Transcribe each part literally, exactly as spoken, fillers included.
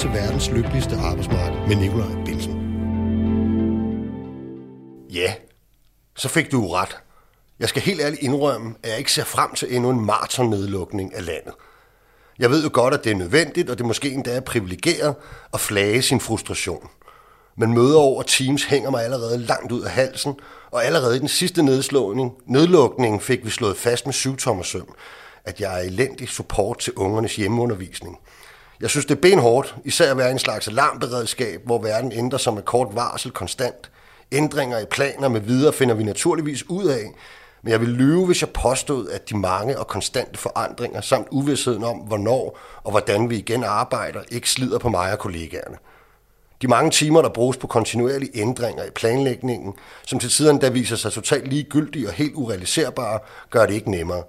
til verdens lykkeligste arbejdsmarked med Nicolaj Bilsen. Ja, så fik du ret. Jeg skal helt ærligt indrømme, at jeg ikke ser frem til endnu en maratonnedlukning af landet. Jeg ved jo godt, at det er nødvendigt, og det måske endda er privilegeret at flage sin frustration. Men møder over Teams hænger mig allerede langt ud af halsen, og allerede i den sidste nedlukning fik vi slået fast med syvtommersøm, at jeg er elendig support til ungernes hjemmeundervisning. Jeg synes, det er benhårdt, især at være en slags alarmberedskab, hvor verden ændrer sig med kort varsel konstant. Ændringer i planer med videre finder vi naturligvis ud af, men jeg vil lyve, hvis jeg påstod, at de mange og konstante forandringer samt uvisheden om, hvornår og hvordan vi igen arbejder, ikke slider på mig og kollegaerne. De mange timer, der bruges på kontinuerlige ændringer i planlægningen, som til tider endda viser sig totalt ligegyldige og helt urealiserbare, gør det ikke nemmere.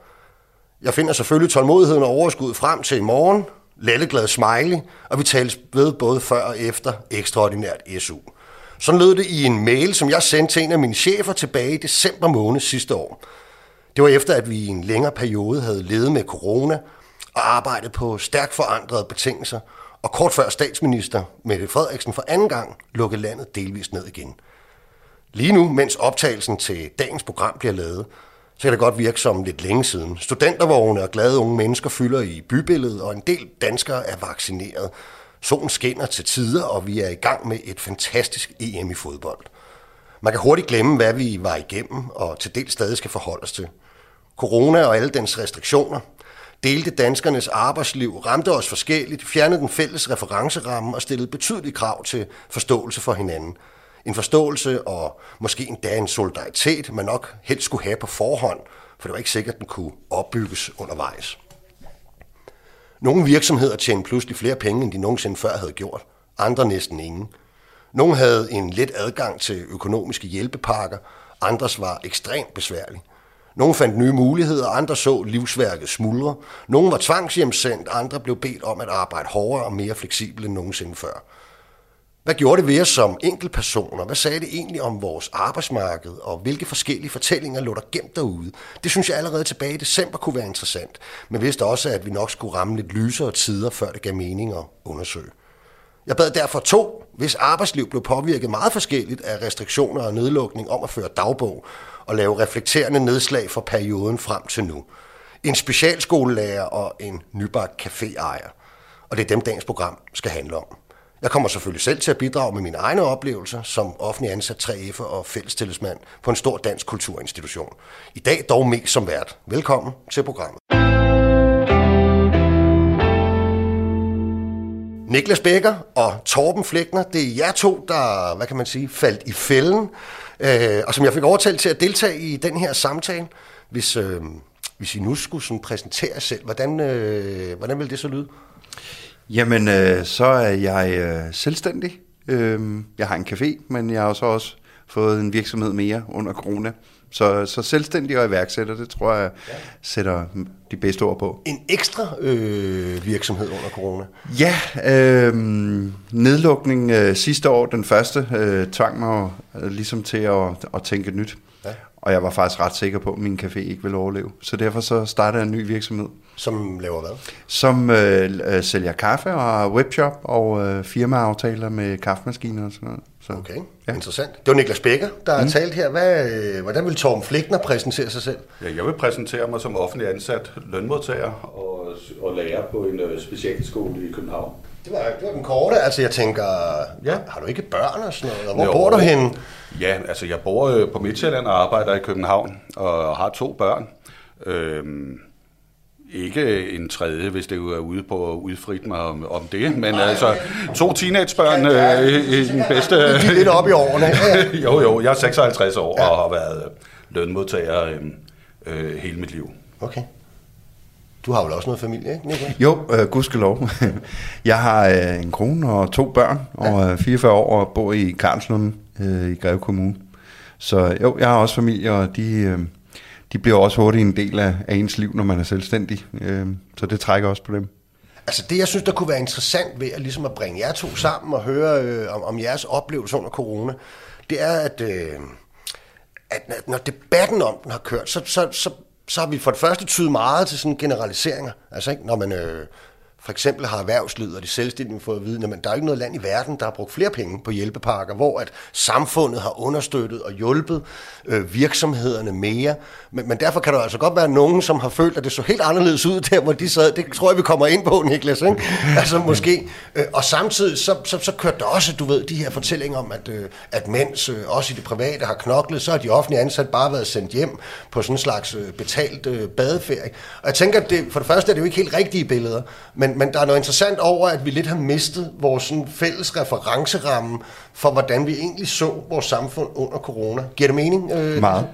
Jeg finder selvfølgelig tålmodigheden og overskud frem til i morgen, letteglad smiley, og vi tales ved både før og efter ekstraordinært S U. Sådan lød det i en mail, som jeg sendte til en af mine chefer tilbage i december måned sidste år. Det var efter, at vi i en længere periode havde levet med corona og arbejdet på stærkt forandrede betingelser, og kort før statsminister Mette Frederiksen for anden gang lukkede landet delvist ned igen. Lige nu, mens optagelsen til dagens program bliver lavet, så kan det godt virke som lidt længe siden. Studentervogne og glade unge mennesker fylder i bybilledet, og en del danskere er vaccineret. Solen skinner til tider, og vi er i gang med et fantastisk E M i fodbold. Man kan hurtigt glemme, hvad vi var igennem, og til del stadig skal forholde os til. Corona og alle dens restriktioner delte danskernes arbejdsliv, ramte os forskelligt, fjernede den fælles referenceramme og stillede betydelige krav til forståelse for hinanden. En forståelse og måske endda en solidaritet, man nok helst skulle have på forhånd, for det var ikke sikkert, at den kunne opbygges undervejs. Nogle virksomheder tjente pludselig flere penge, end de nogensinde før havde gjort. Andre næsten ingen. Nogle havde en let adgang til økonomiske hjælpepakker, andres var ekstremt besværlige. Nogle fandt nye muligheder, andre så livsværket smuldre. Nogle var tvangshjemsendt, andre blev bedt om at arbejde hårdere og mere fleksibelt end nogensinde før. Hvad gjorde det ved os som enkeltpersoner? Hvad sagde det egentlig om vores arbejdsmarked, og hvilke forskellige fortællinger lå der gemt derude? Det synes jeg allerede tilbage i december kunne være interessant, men vidste også, at vi nok skulle ramme lidt lysere tider, før det gav mening at undersøge. Jeg bad derfor to, hvis arbejdsliv blev påvirket meget forskelligt af restriktioner og nedlukning, om at føre dagbog og lave reflekterende nedslag for perioden frem til nu. En specialskolelærer og en nybagt caféejer, og det er dem, dagens program skal handle om. Jeg kommer selvfølgelig selv til at bidrage med mine egne oplevelser som offentlig ansat tre F'er og fællestillidsmand på en stor dansk kulturinstitution. I dag dog mest som vært. Velkommen til programmet. Niklas Bækker og Torben Fleckner, det er jer to, der, hvad kan man sige, faldt i fælden, øh, og som jeg fik overtalt til at deltage i den her samtale. Hvis, øh, hvis I nu skulle sådan præsentere jer selv, hvordan, øh, hvordan vil det så lyde? Jamen, øh, så er jeg øh, selvstændig. Øh, jeg har en café, men jeg har så også fået en virksomhed mere under corona. Så, så selvstændig og iværksætter, det tror jeg, ja. Sætter de bedste ord på. En ekstra øh, virksomhed under corona? Ja, øh, nedlukning øh, sidste år, den første, øh, tvang mig øh, ligesom til at, at tænke nyt. Ja. Og jeg var faktisk ret sikker på, at min café ikke ville overleve. Så derfor så startede jeg en ny virksomhed. Som laver hvad? Som øh, øh, sælger kaffe og webshop og øh, firmaaftaler med kaffemaskiner og sådan noget. Så, okay, ja. Interessant. Det var Niklas Bækker, der har mm. talt her. Hvad, øh, hvordan vil Torben Fleckner præsentere sig selv? Ja, jeg vil præsentere mig som offentlig ansat lønmodtager og, og lærer på en øh, specialskole i København. Det var, det var den korte. Altså, jeg tænker, ja. har du ikke børn og sådan noget? Hvor jo, bor du henne? Ja, altså, jeg bor på Midtjylland og arbejder i København og har to børn. Øhm, ikke en tredje, hvis det er ude på at udfritte mig om, om det, men ej, altså, to teenagebørn øh, ja, i den bedste... Det er lidt op i årene. jo, jo, jeg er seksoghalvtreds år ja. og har været lønmodtager øh, øh, hele mit liv. Okay. Du har vel også noget familie, ikke? Nicolaj? Jo, øh, gudskelov. Jeg har øh, en kone og to børn, og øh, fireogfyrre år og bor i Karlslunde øh, i Greve Kommune. Så jo, jeg har også familie, og de, øh, de bliver også hurtigt en del af, af ens liv, når man er selvstændig. Øh, så det trækker også på dem. Altså det, jeg synes, der kunne være interessant ved at, ligesom at bringe jer to sammen og høre øh, om, om jeres oplevelse under corona, det er, at, øh, at når debatten om den har kørt, så... så, så Så har vi for det første tydet meget til sådan generaliseringer. Altså, ikke? Når man øh, For eksempel har erhvervslivet og de selvstændige fået at vide, at der er ikke noget land i verden, der har brugt flere penge på hjælpepakker, hvor at samfundet har understøttet og hjulpet øh, virksomhederne mere. Men, men derfor kan der altså godt være nogen, som har følt, at det så helt anderledes ud der, hvor de sad. Det tror jeg, vi kommer ind på, Niklas. Ikke? Altså måske. Øh, og samtidig så, så, så kørte der også, du ved, de her fortællinger om, at, øh, at mens øh, også i det private har knoklet, så har de offentlige ansatte bare været sendt hjem på sådan en slags øh, betalt øh, badeferie. Og jeg tænker, at det, for det første er det jo ikke helt rigtige billeder, men Men der er noget interessant over, at vi lidt har mistet vores sådan, fælles referenceramme for, hvordan vi egentlig så vores samfund under corona. Giver det mening? Øh? Meget.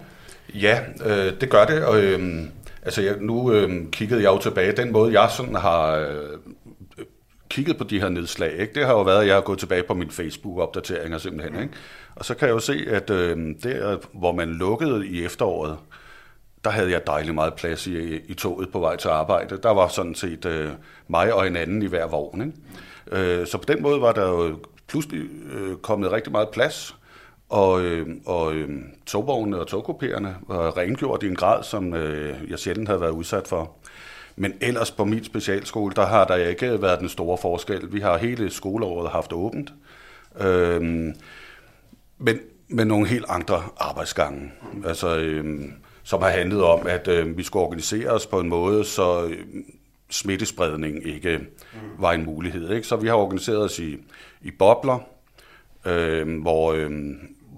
Ja, øh, det gør det. Og, øh, altså, jeg, nu øh, kiggede jeg jo tilbage. Den måde, jeg sådan har øh, kigget på de her nedslag, ikke? Det har jo været, at jeg har gået tilbage på mine Facebook-opdateringer simpelthen. Ikke? Og så kan jeg jo se, at øh, der, hvor man lukkede i efteråret, der havde jeg dejlig meget plads i, i toget på vej til arbejde. Der var sådan set øh, mig og en anden i hver vogn. Ikke? Øh, så på den måde var der jo pludselig øh, kommet rigtig meget plads, og, øh, og øh, togvognene og togkupéerne var rengjort i en grad, som øh, jeg sjældent havde været udsat for. Men ellers på min specialskole, der har der ikke været den store forskel. Vi har hele skoleåret haft åbent. Øh, men med nogle helt andre arbejdsgange. Altså... Øh, som har handlet om, at øh, vi skulle organisere os på en måde, så øh, smittespredning ikke var en mulighed. Ikke? Så vi har organiseret os i, i bobler, øh, hvor, øh,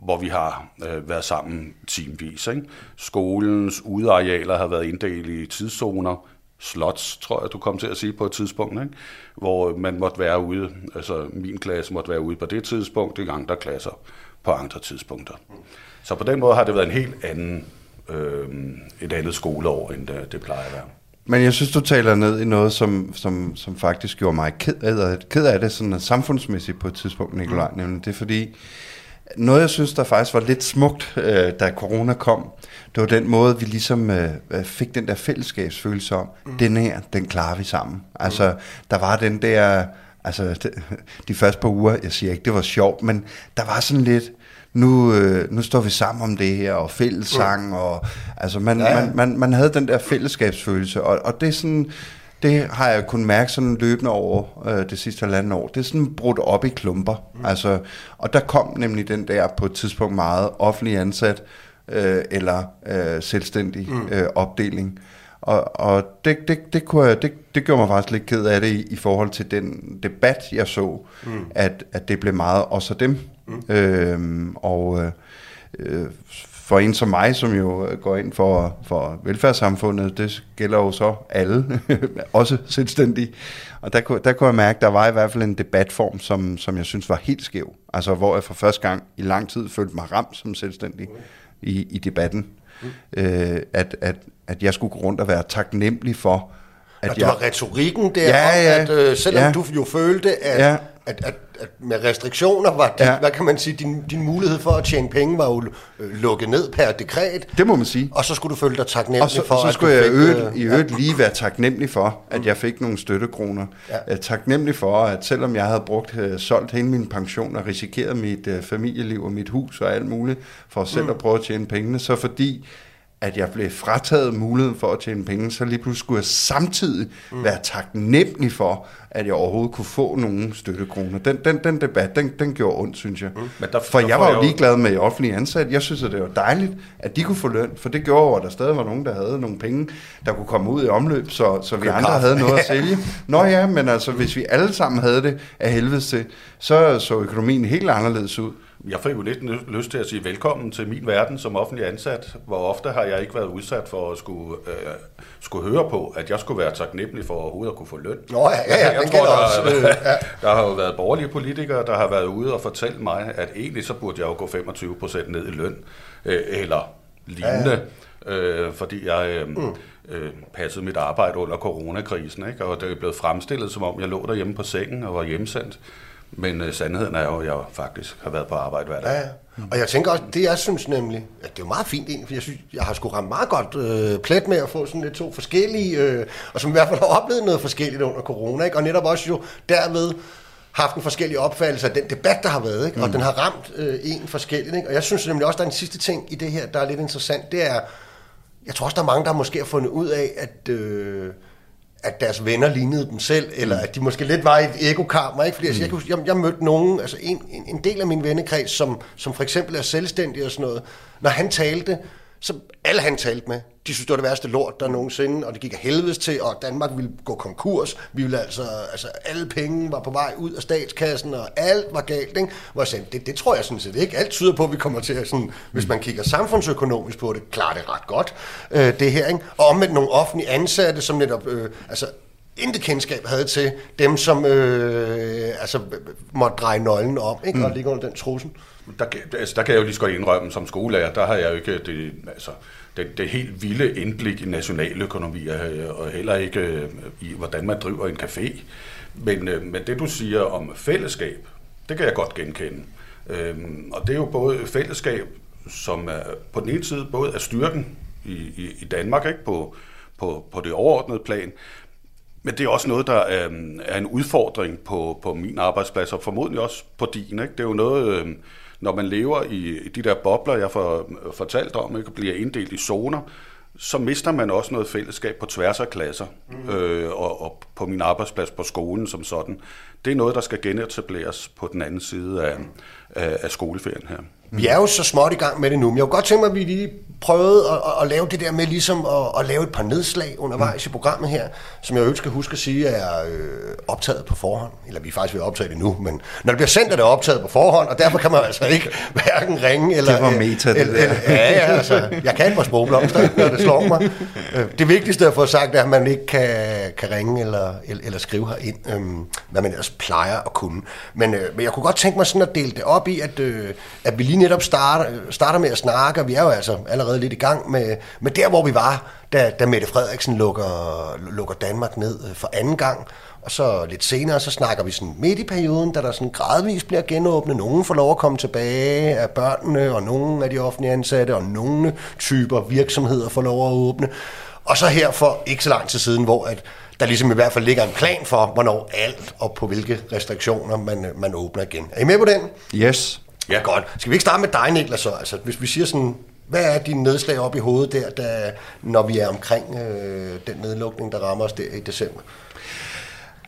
hvor vi har øh, været sammen timevis. Ikke? Skolens udearealer har været inddelt i tidszoner, slots, tror jeg, du kom til at sige på et tidspunkt, ikke? Hvor man måtte være ude, altså min klasse måtte være ude på det tidspunkt, i andre klasser på andre tidspunkter. Så på den måde har det været en helt anden et andet skoleår, end det, det plejer at være. Men jeg synes, du taler ned i noget, som, som, som faktisk gjorde mig ked af, ked af det, sådan samfundsmæssigt på et tidspunkt, Nicolaj, mm. Nemlig det er fordi, noget jeg synes, der faktisk var lidt smukt, øh, da corona kom, det var den måde, vi ligesom øh, fik den der fællesskabsfølelse om, mm. den her, den klarer vi sammen. Altså, mm. der var den der, altså, de, de første par uger, jeg siger ikke, det var sjovt, men der var sådan lidt, Nu, øh, nu står vi sammen om det her, og fællessang, og altså man, ja. man, man, man havde den der fællesskabsfølelse, og, og det er sådan, det har jeg kunnet mærke sådan løbende over øh, det sidste halvandet år, det er sådan brudt op i klumper, mm. altså, og der kom nemlig den der på et tidspunkt meget offentlig ansat, øh, eller øh, selvstændig mm. øh, opdeling, og, og det, det, det, kunne jeg, det, det gjorde mig faktisk lidt ked af det i, i forhold til den debat, jeg så, mm. at, at det blev meget os og dem. Mm. Øhm, og øh, for en som mig, som jo går ind for, for velfærdssamfundet, det gælder jo så alle, også selvstændige. Og der, der kunne jeg mærke, at der var i hvert fald en debatform, som, som jeg synes var helt skæv. Altså hvor jeg for første gang i lang tid følte mig ramt som selvstændig mm. i, i debatten. Mm. Øh, at, at, at jeg skulle gå rundt og være taknemmelig for... At og det jeg... var retorikken der, ja, ja, at øh, selvom ja, du jo følte, at... Ja. At, at, at med restriktioner var din, ja. hvad kan man sige, din, din mulighed for at tjene penge var jo lukket ned per dekret. Det må man sige. Og så skulle du føle dig taknemmelig så, for, så at skulle jeg fik, øget, i øvrigt ja. lige være taknemmelig for, at jeg fik nogle støttekroner. Ja. Taknemmelig for, at selvom jeg havde brugt, solgt hele min pension og risikeret mit uh, familieliv og mit hus og alt muligt for selv mm. at prøve at tjene pengene, så fordi at jeg blev frataget muligheden for at tjene penge, så lige pludselig skulle jeg samtidig mm. være taknemmelig for, at jeg overhovedet kunne få nogle støttekroner. Den, den, den debat, den, den gjorde ondt, synes jeg. Mm. Men der, for der jeg var jo ligeglad med offentlige ansatte. Jeg synes, at det var dejligt, at de kunne få løn, for det gjorde at der stadig var nogen, der havde nogle penge, der kunne komme ud i omløb, så, så vi København. andre havde noget at sælge. Nå ja, men altså, hvis vi alle sammen havde det af helvede til, så så økonomien helt anderledes ud. Jeg får jo lidt lyst til at sige velkommen til min verden som offentlig ansat. Hvor ofte har jeg ikke været udsat for at skulle, øh, skulle høre på, at jeg skulle være taknemmelig for overhovedet at kunne få løn. Nå, ja, ja, jeg den tror, der, også. Der, der har jo været borgerlige politikere, der har været ude og fortælle mig, at egentlig så burde jeg jo gå femogtyve procent ned i løn, øh, eller lignende, ja. øh, fordi jeg øh, mm. øh, passede mit arbejde under coronakrisen, ikke? Og det er blevet fremstillet, som om jeg lå derhjemme på sengen og var hjemsendt. Men øh, sandheden er jo, at jeg faktisk har været på arbejde hver dag. Ja, ja. Og jeg tænker også, det jeg synes nemlig, at det er jo meget fint egentlig, for jeg synes, jeg har sgu ramt meget godt øh, plet med at få sådan lidt to forskellige, øh, og som i hvert fald har oplevet noget forskelligt under corona, ikke? Og netop også jo derved haft en forskellig opfattelse af den debat, der har været, ikke? Og mm. den har ramt øh, en forskelligt, ikke? Og jeg synes nemlig også, der er en sidste ting i det her, der er lidt interessant, det er, jeg tror også, der er mange, der måske har fundet ud af, at... Øh, at deres venner lignede dem selv, eller at de måske lidt var i et ekokammer, ikke? Fordi altså, jeg, jeg, jeg mødte nogen, altså en, en, en del af min vennekreds, som, som for eksempel er selvstændig og sådan noget. Når han talte, så alle han talte med, de synes, det var det værste lort, der nogensinde, og det gik af helvedes til, og Danmark ville gå konkurs, vi ville altså, altså alle penge var på vej ud af statskassen, og alt var galt, ikke? Hvor jeg sagde, det, det tror jeg sådan set ikke. Alt tyder på, at vi kommer til at sådan, hvis man kigger samfundsøkonomisk på det, klarer det ret godt, øh, det her, ikke? Og omvendt nogle offentlige ansatte, som netop, øh, altså, intet kendskab havde til dem, som øh, altså, måtte dreje nøglen om, ikke? Og ligge under den trussel. Der, altså, der kan jeg jo lige så godt indrømme, som skolelærer, der har jeg jo ikke det, altså, det, det helt vilde indblik i nationaløkonomi, og heller ikke i, hvordan man driver en café. Men, men det, du siger om fællesskab, det kan jeg godt genkende. Øhm, og det er jo både fællesskab, som er, på den ene side både er styrken i, i, i Danmark, ikke? På, på, på det overordnede plan, men det er også noget, der øhm, er en udfordring på, på min arbejdsplads, og formodentlig også på din, ikke? Det er jo noget... Øhm, Når man lever i de der bobler, jeg får fortalt om, og bliver inddelt i zoner, så mister man også noget fællesskab på tværs af klasser, mm. øh, og, og på min arbejdsplads, på skolen som sådan. Det er noget, der skal genetableres på den anden side af, af, af skoleferien her. Vi er jo så småt i gang med det nu, men jeg kunne godt tænke mig, at vi lige prøvede at, at, at lave det der med ligesom at, at lave et par nedslag undervejs mm. i programmet her, som jeg jo skal huske at sige er øh, optaget på forhånd, eller vi er faktisk ved at optage det nu, men når det bliver sendt, er det optaget på forhånd, og derfor kan man altså ikke hverken ringe eller... Det var meta, det der. Ja, ja, altså, jeg kan ikke sprogblomster, når det slår mig. Det vigtigste at få sagt er, at man ikke kan, kan ringe eller, eller skrive herind, øh, hvad man ellers plejer at kunne. Men, øh, men jeg kunne godt tænke mig sådan at dele det op i, at, øh, at vi lige netop starter, starter med at snakke, og vi er jo altså allerede lidt i gang med, med der, hvor vi var, da, da Mette Frederiksen lukker, lukker Danmark ned for anden gang. Og så lidt senere, så snakker vi sådan midt i perioden, da der sådan gradvist bliver genåbnet. Nogen får lov at komme tilbage af børnene, og nogle af de offentlige ansatte, og nogle typer virksomheder får lov at åbne. Og så her for ikke så lang tid siden, hvor at der ligesom i hvert fald ligger en plan for, hvornår alt og på hvilke restriktioner man, man åbner igen. Er I med på den? Yes. Ja, godt. Skal vi ikke starte med dig, Niklas, så? Altså, hvis vi siger sådan, hvad er dine nedslag op i hovedet der, da, når vi er omkring øh, den nedlukning, der rammer os der i december?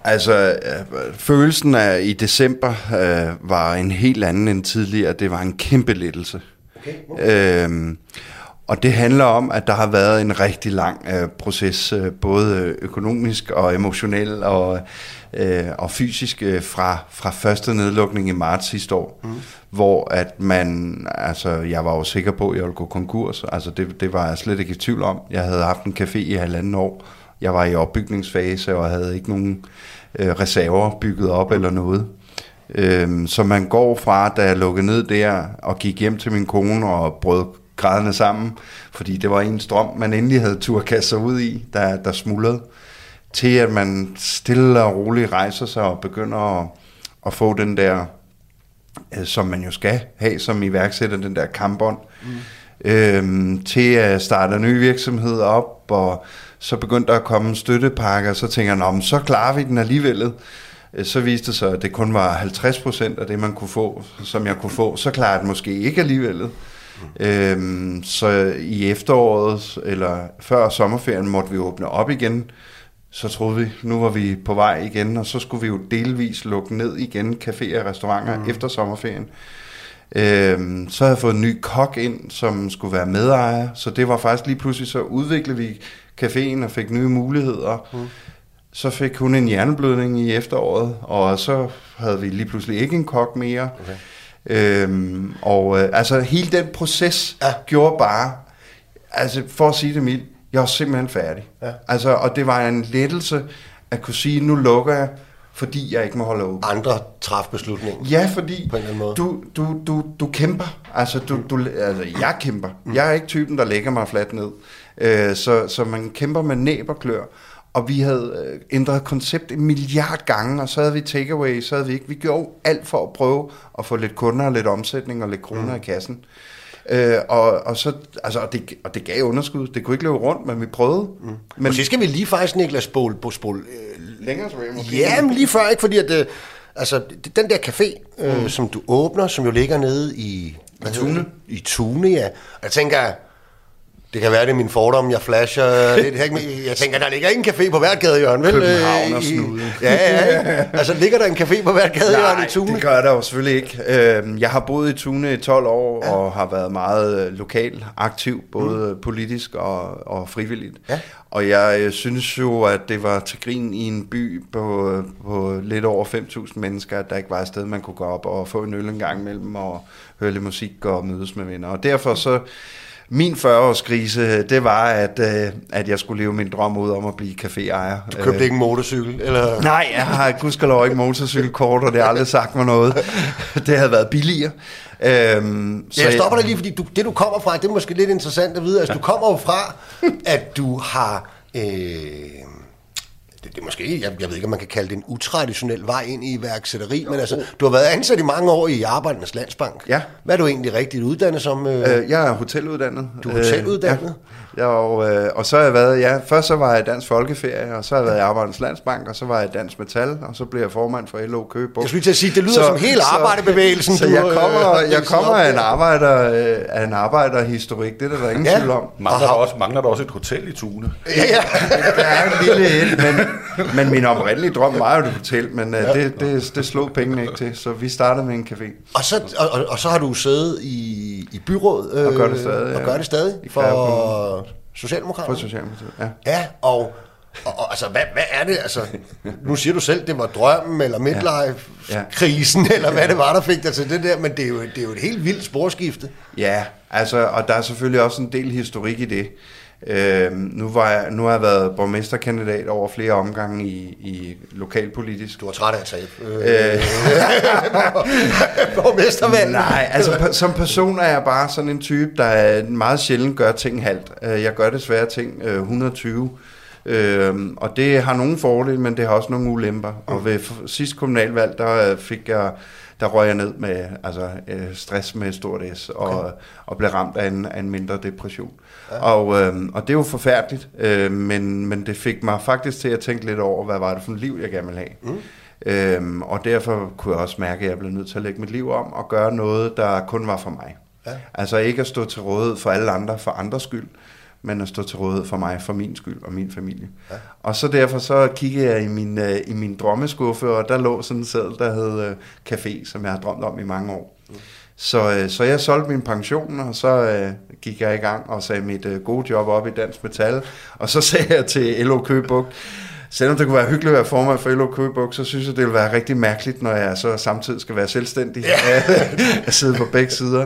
Altså, øh, følelsen af i december øh, var en helt anden end tidligere. Det var en kæmpe lettelse. Okay. Okay. Øhm, og det handler om, at der har været en rigtig lang øh, proces, øh, både økonomisk og emotionel og... og fysisk fra, fra første nedlukning i marts sidste år, mm. hvor at man, altså jeg var jo sikker på, at jeg ville gå konkurs, altså det, det var jeg slet ikke i tvivl om. Jeg havde haft en café i halvanden år, jeg var i opbygningsfase og havde ikke nogen øh, reserver bygget op eller noget. Øhm, så man går fra, da jeg lukkede ned der og gik hjem til min kone og brød grædende sammen, fordi det var en strøm, man endelig havde tur kastet sig ud i, der, der smuldrede, til at man stille og roligt rejser sig og begynder at, at få den der, øh, som man jo skal have som iværksætter, den der kampbånd, mm. øhm, til at starte en ny virksomhed op, og så begyndte der at komme støttepakker, og så tænker jeg, men så klarer vi den alligevel. Så viste det sig, at det kun var halvtreds procent af det, man kunne få, som jeg kunne få, så klarer det måske ikke alligevel. Øhm, så i efteråret, eller før sommerferien, måtte vi åbne op igen. Så troede vi, nu var vi på vej igen, og så skulle vi jo delvis lukke ned igen caféer og restauranter mm. efter sommerferien. Øhm, så havde jeg fået en ny kok ind, som skulle være medejer, så det var faktisk lige pludselig, så udviklede vi caféen og fik nye muligheder. Mm. Så fik hun en hjerneblødning i efteråret, og så havde vi lige pludselig ikke en kok mere. Okay. Øhm, og øh, altså hele den proces ja. gjorde bare, altså for at sige det mildt, jeg er simpelthen færdig. Ja. Altså, og det var en lettelse at kunne sige, nu lukker jeg, fordi jeg ikke må holde åbent. Andre traf beslutningen. Ja, fordi på en eller anden måde. Du, du, du, du kæmper. Altså, du, du, altså, jeg kæmper. Mm. Jeg er ikke typen, der lægger mig fladt ned. Øh, så, så man kæmper med næb og klør. Og vi havde ændret koncept en milliard gange, og så havde vi takeaway, så havde vi ikke. Vi gjorde alt for at prøve at få lidt kunder, lidt omsætning og lidt kroner mm. i kassen. Øh, og, og, så, altså, og, det, og det gav underskud. Det kunne ikke løbe rundt, men vi prøvede. Mm. Men måske skal vi lige faktisk, Niklas, spole på spole. Øh, Længere spole. Ja, men lige før, ikke? Fordi at, øh, altså, den der café, øh, mm. som du åbner, som jo ligger nede i... I Tune. I Tune, ja. Og jeg tænker, Det kan være, det er min fordom, jeg flasher lidt. Jeg tænker, der ligger ikke en café på hvert gadehjørne, vel? København og snuden. Ja, ja, ja. Altså, ligger der en café på hvert gadehjørne i Tune? Nej, det gør der jo selvfølgelig ikke. Jeg har boet i Tune i tolv år, ja, og har været meget lokal aktiv, både mm. politisk og, og frivilligt. Ja. Og jeg synes jo, at det var til grin i en by på, på lidt over fem tusind mennesker, at der ikke var et sted, man kunne gå op og få en øl en gang imellem og høre lidt musik og mødes med venner. Og derfor så... Min fyrre-årskrise, det var, at, øh, at jeg skulle leve min drøm ud om at blive caféejer. Du købte øh, ikke en motorcykel? Eller? Nej, jeg har gudskelov ikke motorcykelkort, og det har aldrig sagt mig noget. Det havde været billigere. Øhm, så jeg stopper dig lige, fordi du, det du kommer fra, det er måske lidt interessant at vide. Altså, ja. Du kommer jo fra, at du har... Øh, det, det er måske, jeg, jeg ved ikke, om man kan kalde det en utraditionel vej ind i iværksætteri, men altså, du har været ansat i mange år i Arbejdernes Landsbank. Ja. Hvad er du egentlig rigtigt uddannet som? Øh... Øh, jeg er hoteluddannet. Du er hoteluddannet? Øh, ja. Og, øh, og så har jeg været, ja, først så var jeg i Dansk Folkeferie, og så har jeg været i Arbejdernes Landsbank, og så var jeg i Dansk Metal, og så blev jeg formand for L O Køb. Jeg skulle lige sige, det lyder så, som hele arbejderbevægelsen. Så, så jeg kommer, øh, jeg kommer af, en arbejder, øh, af en arbejderhistorik, det er der ingen ja. tvivl om. Mangler der, også, mangler der også et hotel i Tune? Ja, ja. Der er en lille et, men men min oprindelige drøm var jo det hotel, men ja, det, det, det slog pengene ikke til, så vi startede med en café. Og så, og, og så har du siddet i, i byrådet øh, og gør det stadig, og gør det stadig ja. for Socialdemokratiet. For Socialdemokratiet, ja. Ja, og, og, og altså, hvad, hvad er det? Altså, nu siger du selv, det var drømmen eller midlife-krisen, ja. Ja. Eller hvad det var, der fik dig til det der, men det er jo, det er jo et helt vildt sporskifte. Ja, altså, og der er selvfølgelig også en del historik i det. Øh, nu, var jeg, nu har jeg været borgmesterkandidat over flere omgange i, i lokalpolitisk. Du var træt af at tabe. Øh. Borgmestervalg. Nej, altså som person er jeg bare sådan en type, der meget sjældent gør ting halvt. Jeg gør desværre ting et hundrede og tyve, øh, og det har nogle fordele, men det har også nogle ulemper. Og ved sidste kommunalvalg, der fik jeg... Der røg jeg ned med altså, stress med stort S, og, okay. og blev ramt af en, af en mindre depression. Ja. Og, øh, og det er jo forfærdeligt, øh, men, men det fik mig faktisk til at tænke lidt over, hvad var det for et liv, jeg gerne ville have. Mm. Øhm, og derfor kunne jeg også mærke, at jeg blev nødt til at lægge mit liv om og gøre noget, der kun var for mig. Ja. Altså ikke at stå til rådighed for alle andre, for andres skyld, men at stå til rådighed for mig, for min skyld og min familie. Ja. Og så derfor så kiggede jeg i min, øh, i min drømmeskuffe, og der lå sådan en seddel, der hed øh, café, som jeg har drømt om i mange år. Mm. Så, øh, så jeg solgte min pension, og så øh, gik jeg i gang og sagde mit øh, gode job op i Dansk Metal. Og så sagde jeg til L O Købbugt, selvom det kunne være hyggeligt at være formand for L O Købbugt, så synes jeg, det ville være rigtig mærkeligt, når jeg så samtidig skal være selvstændig at sidde på begge sider.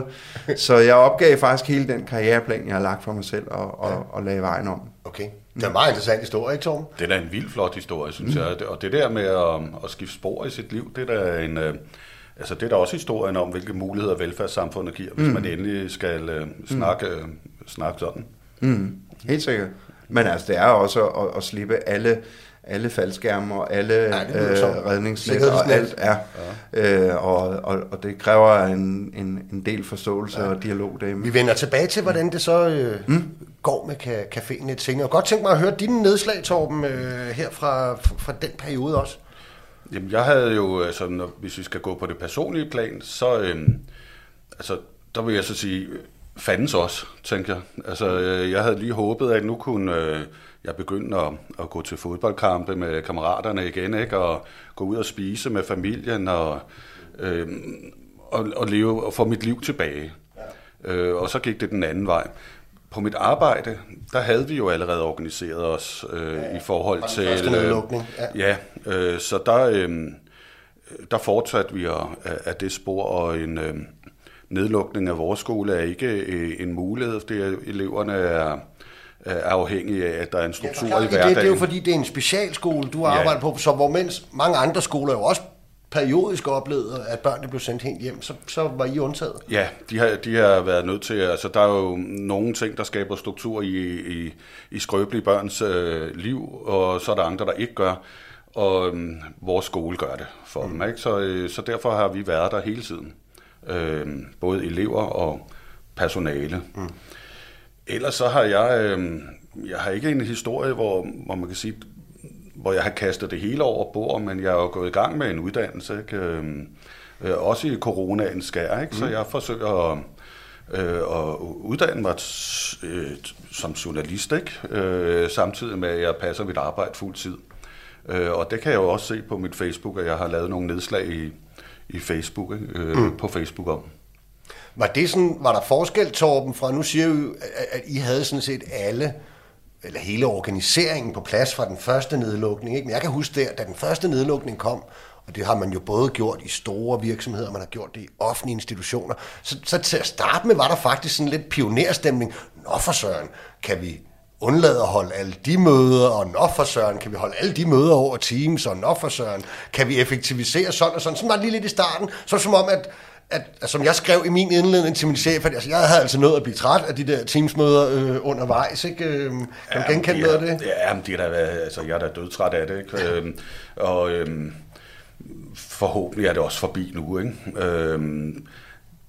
Så jeg opgav faktisk hele den karriereplan, jeg har lagt for mig selv og, og, ja. og lagde vejen om. Okay. Det er en meget interessant historie, ikke Torben? Det er da en vild flot historie, synes mm. jeg. Og det der med at, at skifte spor i sit liv, det er da en... Altså det er da også historien om, hvilke muligheder velfærdssamfundet giver, hvis mm. man endelig skal uh, snakke, mm. snakke sådan. Mm. Helt sikkert. Men altså, det er også at, at slippe alle... alle faldskærme og alle øh, redningsnet og alt er. Ja. Øh, og, og, og det kræver en, en, en del forståelse ja. og dialog derhjemme. Vi vender tilbage til, hvordan det så øh, mm? går med ka- caféen et ting. Og godt tænke mig at høre dine nedslag, Torben, øh, her fra, fra den periode også. Jamen, jeg havde jo, altså, når, hvis vi skal gå på det personlige plan, så øh, altså, der vil jeg så sige, fandens også, tænker jeg. Altså, øh, jeg havde lige håbet, at nu kunne... Øh, Jeg begyndte at, at gå til fodboldkampe med kammeraterne igen, ikke? Og gå ud og spise med familien og, øh, og, og, leve, og få mit liv tilbage. Ja. Øh, og så gik det den anden vej. På mit arbejde, der havde vi jo allerede organiseret os øh, ja, ja. i forhold til... Den første nedlukning. Ja, ja øh, så der, øh, der fortsatte vi af, af det spor, og en øh, nedlukning af vores skole er ikke øh, en mulighed, fordi eleverne er... afhængig af, at der er en struktur ja, klar, i hverdagen. Det, det er jo fordi, det er en specialskole, du arbejder ja. på, så hvor mens mange andre skoler jo også periodisk oplevede, at børnene blev sendt helt hjem, så, så var I undtaget. Ja, de har, de har været nødt til, altså der er jo nogle ting, der skaber struktur i, i, i skrøbelige børns øh, liv, og så er der andre, der ikke gør, og øh, vores skole gør det for mm. dem, ikke? Så, øh, så derfor har vi været der hele tiden. Øh, både elever og personale. Mm. Ellers så har jeg, øh, jeg har ikke en historie, hvor, hvor man kan sige, hvor jeg har kastet det hele over bord, men jeg er jo gået i gang med en uddannelse, ikke? Øh, også i coronaens skær, ikke? Mm. Så jeg forsøger at øh, og uddanne mig t- øh, som journalist, ikke? Øh, samtidig med, at jeg passer mit arbejde fuldtid. Øh, og det kan jeg jo også se på mit Facebook, at jeg har lavet nogle nedslag i, i Facebook, øh, mm. på Facebook om. Var, det sådan, var der forskel, Torben, fra, nu siger I, at I havde sådan set alle, eller hele organiseringen på plads fra den første nedlukning, ikke? Men jeg kan huske der, da den første nedlukning kom, og det har man jo både gjort i store virksomheder, man har gjort det i offentlige institutioner, så, så til at starte med var der faktisk sådan lidt pionerstemning. Nå for søren, kan vi undlade at holde alle de møder, og nå for søren, kan vi holde alle de møder over Teams, og nå for søren, kan vi effektivisere sådan og sådan. Sådan var det lige lidt i starten, så som om at At, at, som jeg skrev i min indledning til min chef, at altså, jeg havde altså nået at blive træt af de der Teams-møder øh, undervejs, ikke? Øh, kan ja, du genkende noget af det? Ja, men det er da, altså, jeg er da dødtræt af det, ikke? Øh, og øh, forhåbentlig er det også forbi nu, ikke? Øh,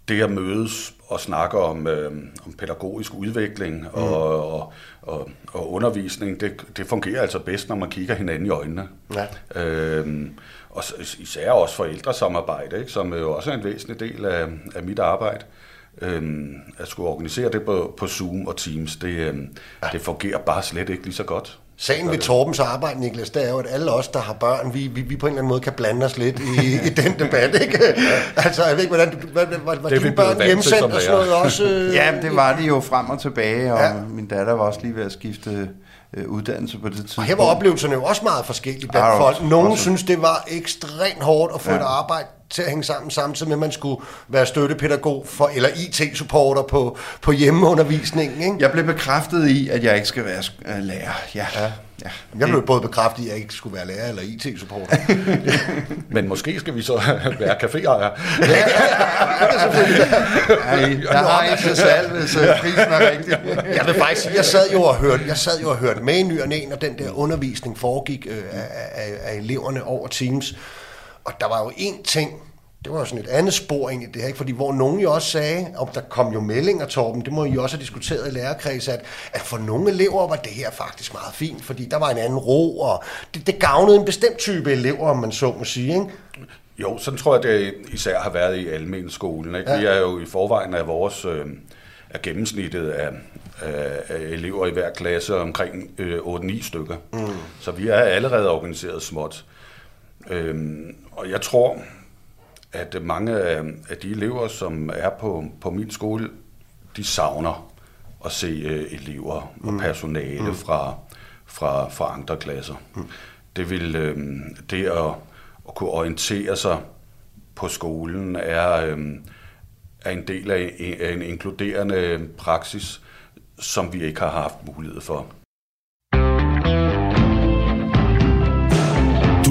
det at mødes og snakke om, øh, om pædagogisk udvikling mm. og, og, og, og undervisning, det, det fungerer altså bedst, når man kigger hinanden i øjnene. Ja. Øh, Og især også forældresamarbejde, ikke? Som jo også er en væsentlig del af, af mit arbejde. Øhm, at skulle organisere det på, på Zoom og Teams, det, øhm, ja. det fungerer bare slet ikke lige så godt. Sagen ved Torbens arbejde, Niklas, det er jo, at alle os, der har børn, vi, vi, vi på en eller anden måde kan blande os lidt i, i den debat, ikke? Ja. Altså, jeg ved ikke, hvordan du, var, var, var dine børn hjemsendt og sådan noget også? Øh... Ja, det var det jo frem og tilbage, og ja. Min datter var også lige ved at skifte uddannelse på det tidspunkt. Og her var oplevelserne jo også meget forskellige blandt ja, folk. Nogle også synes, det var ekstremt hårdt at få ja. et arbejde til at hænge sammen, samtidig med, at man skulle være støttepædagog for, eller I T-supporter på, på hjemmeundervisningen, ikke? Jeg blev bekræftet i, at jeg ikke skal være sk- lærer. Ja. Ja. Ja. Jeg blev både bekræftet i, at jeg ikke skulle være lærer eller I T-supporter. Men måske skal vi så være caféejere. Ja, ja, ja, ja. Der har ikke til salg, hvis prisen er rigtig. Jeg vil faktisk sige, jeg sad jo og hørte, jeg sad jo og hørte med i ny og næ, når den der undervisning foregik øh, af, af eleverne over Teams. Og der var jo én ting, det var jo sådan et andet spor egentlig det her, ikke? Fordi hvor nogen jo også sagde, og der kom jo meldinger, Torben, det må I også have diskuteret i lærerkreds, at, at for nogle elever var det her faktisk meget fint, fordi der var en anden ro, og det, det gavnede en bestemt type elever, om man så må sige, ikke? Jo, sådan tror jeg, det især har været i almenskolen, ikke? Ja. Vi er jo i forvejen af vores øh, af gennemsnittet af, af, af elever i hver klasse omkring øh, otte ni stykker. Mm. Så vi er allerede organiseret småt. Øhm, og jeg tror, at mange af, af de elever, som er på, på min skole, de savner at se øh, elever mm. og personale mm. fra, fra, fra andre klasser. Mm. Det, vil, øh, det at, at kunne orientere sig på skolen er, øh, er en del af en, af en inkluderende praksis, som vi ikke har haft mulighed for.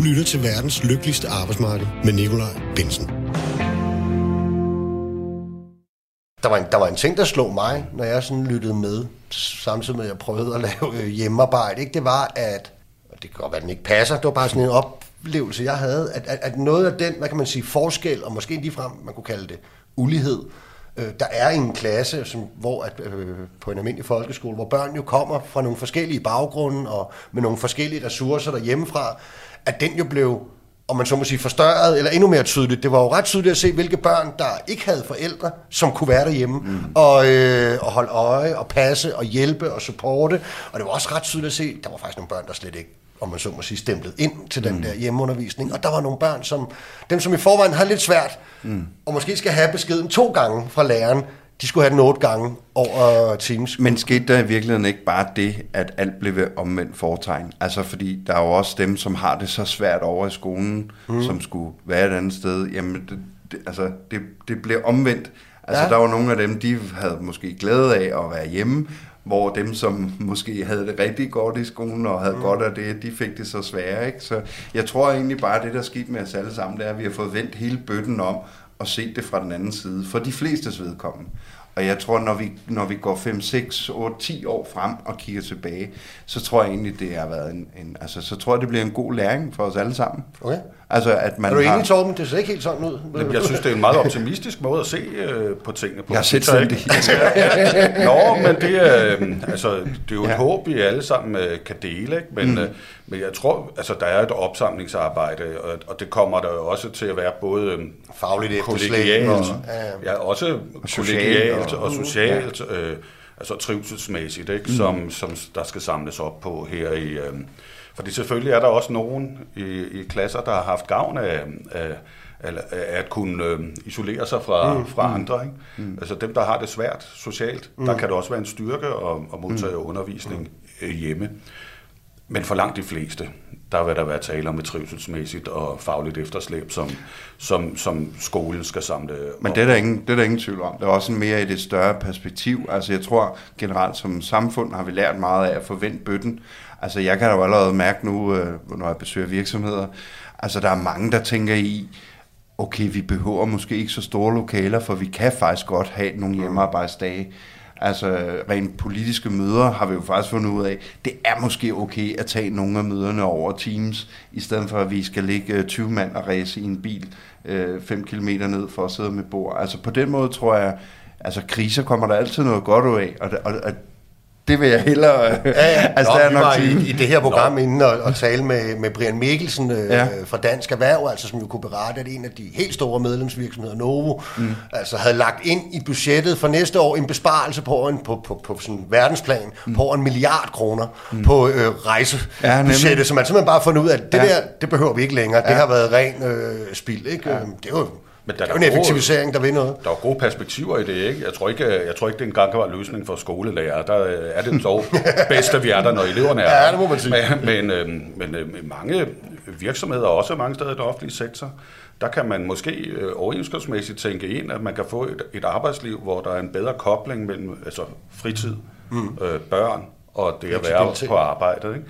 Lytter til verdens lykkeligste arbejdsmarked med Nicolaj Bilsen. Der var, en, der var en ting, der slog mig, når jeg sådan lyttede med, samtidig med, at jeg prøvede at lave hjemmearbejde. Ikke? Det var, at og det kan godt være, at den ikke passer. Det var bare sådan en oplevelse, jeg havde, at, at, at noget af den, hvad kan man sige, forskel, og måske ligefrem, man kunne kalde det, ulighed, øh, der er i en klasse, som, hvor at, øh, på en almindelig folkeskole, hvor børn jo kommer fra nogle forskellige baggrunde og med nogle forskellige ressourcer derhjemmefra, at den jo blev, om man så må sige, forstørret, eller endnu mere tydeligt. Det var jo ret tydeligt at se, hvilke børn, der ikke havde forældre, som kunne være derhjemme, mm. og, øh, og holde øje, og passe, og hjælpe, og supporte. Og det var også ret tydeligt at se, der var faktisk nogle børn, der slet ikke, om man så må sige, stemplede ind til den mm. der hjemmeundervisning. Og der var nogle børn, som dem, som i forvejen havde lidt svært, mm. og måske skal have beskeden to gange fra læreren, de skulle have den otte gange over Teams. Men skete der i virkeligheden ikke bare det, at alt blev ved omvendt foretegn? Altså fordi der er jo også dem, som har det så svært over i skolen, mm. som skulle være et andet sted. Jamen, det, det, altså, det, det blev omvendt. Altså ja. Der var nogle af dem, de havde måske glæde af at være hjemme, hvor dem, som måske havde det rigtig godt i skolen og havde mm. godt af det, de fik det så svære, ikke? Så jeg tror egentlig bare, det der skete med os alle sammen, det er, at vi har fået vendt hele bøtten om, og se det fra den anden side, for de flestes vedkommende. Og jeg tror, når vi, når vi går fem, seks, otte, ti år frem og kigger tilbage, så tror jeg egentlig, det har været en, en altså, så tror jeg, det bliver en god læring for os alle sammen. Okay. Altså, at man er du enig, har... Torben? Det ser ikke helt sådan ud. Jeg synes, det er en meget optimistisk måde at se øh, på tingene på. Jeg er selvstændig. Nå, men det er, øh, altså, det er jo et ja. håb, vi alle sammen øh, kan dele. Ikke? Men, mm. øh, men jeg tror, altså, der er et opsamlingsarbejde, og, og det kommer der jo også til at være både øh, fagligt kollegialt, og, ja, også og kollegialt og, og socialt, mm. øh, altså trivselsmæssigt, ikke? Mm. Som, som der skal samles op på her i... Øh, Fordi selvfølgelig er der også nogen i, i klasser, der har haft gavn af, af, af, af at kunne øh, isolere sig fra, mm. fra andre. Ikke? Mm. Altså dem, der har det svært socialt, mm. der kan det også være en styrke at, at modtage mm. undervisning øh, hjemme. Men for langt de fleste, der vil der være tale om et trivselsmæssigt og fagligt efterslæb, som, som, som skolen skal samle. Men det er, der ingen, det er der ingen tvivl om. Det er også mere i et større perspektiv. Altså jeg tror generelt som samfund har vi lært meget af at forvente bøtten. Altså jeg kan da jo allerede mærke nu, når jeg besøger virksomheder, altså der er mange, der tænker i, okay, vi behøver måske ikke så store lokaler, for vi kan faktisk godt have nogle hjemmearbejdsdage. Altså rent politiske møder har vi jo faktisk fundet ud af, det er måske okay at tage nogle af møderne over Teams, i stedet for at vi skal ligge tyve mand og ræse i en bil fem kilometer ned for at sidde med bord. Altså på den måde tror jeg, altså kriser kommer der altid noget godt ud af, og, og, og det vil jeg hellere... Ja, ja. Altså, Nå, der er vi nok var i, i det her program Nå. inden og, og tale med, med Brian Mikkelsen øh, ja. fra Dansk Erhverv, altså, som jo kunne berette, at en af de helt store medlemsvirksomheder, Novo, mm. altså, havde lagt ind i budgettet for næste år en besparelse på en på, på, på sådan verdensplan mm. på en milliard kroner mm. på øh, rejsebudgettet, ja, så man simpelthen bare fundet ud af, at det ja. der, det behøver vi ikke længere. Ja. Det har været ren øh, spild, ikke? Ja. Det er jo... Men der det er jo en effektivisering, gode, der vil noget. Der er gode perspektiver i det, ikke? Jeg tror ikke, jeg tror ikke det er en gangbar løsning for skolelærer. Der er det så bedst, at vi er der, når eleverne er der. Ja, det må man sige. Men, men, men mange virksomheder, også mange steder i den offentlige sektor, der kan man måske overenskomstmæssigt tænke ind, at man kan få et, et arbejdsliv, hvor der er en bedre kobling mellem altså fritid, mm. øh, børn og det at være på arbejdet, ikke?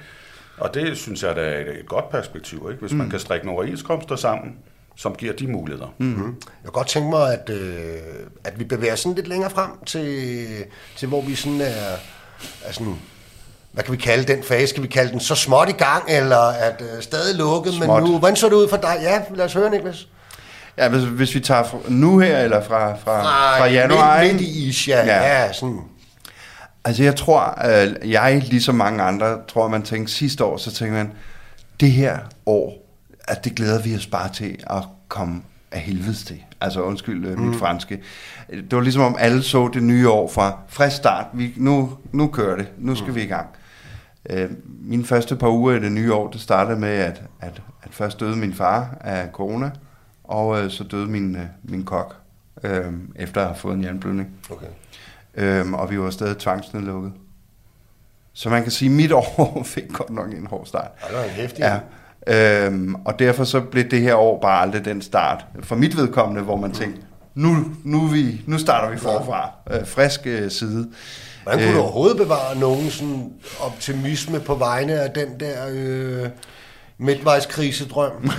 Og det synes jeg, der er et godt perspektiv, ikke? Hvis mm. man kan strikke nogle overenskomster sammen, som giver de muligheder. Mm-hmm. Jeg kan godt tænke mig, at, øh, at vi bevæger sådan lidt længere frem til, til hvor vi sådan er, er sådan, hvad kan vi kalde den fase? Skal vi kalde den så småt i gang, eller at øh, stadig lukket, småt. Men nu, hvordan så det ud for dig? Ja, lad os høre, Niklas. Ja, hvis, hvis vi tager fra, nu her, eller fra, fra, fra, fra januar. Midt i is, ja. ja. ja sådan. Altså jeg tror, øh, jeg ligesom mange andre, tror man tænkte sidste år, så tænkte man, det her år, at det glæder vi os bare til at komme af helvedes til. Altså undskyld mm. mit franske. Det var ligesom om alle så det nye år fra frisk start. Vi, nu, nu kører det. Nu skal mm. vi i gang. Øh, mine første par uger i det nye år, det startede med, at, at, at først døde min far af corona, og øh, så døde min, øh, min kok, øh, efter at have fået en hjerneblødning. Okay. Øh, og vi var stadig tvangsnedlukket. Så man kan sige, at mit år fik godt nok en hård start. Ja, det var en hæftig. Ja. Øhm, og derfor så blev det her år bare aldrig den start for mit vedkommende, hvor man tænkte nu, nu, vi, nu starter vi forfra, øh, frisk øh, side. Hvordan kunne øh, du overhovedet bevare nogen sådan optimisme på vegne af den der øh, midtvejskrisedrøm?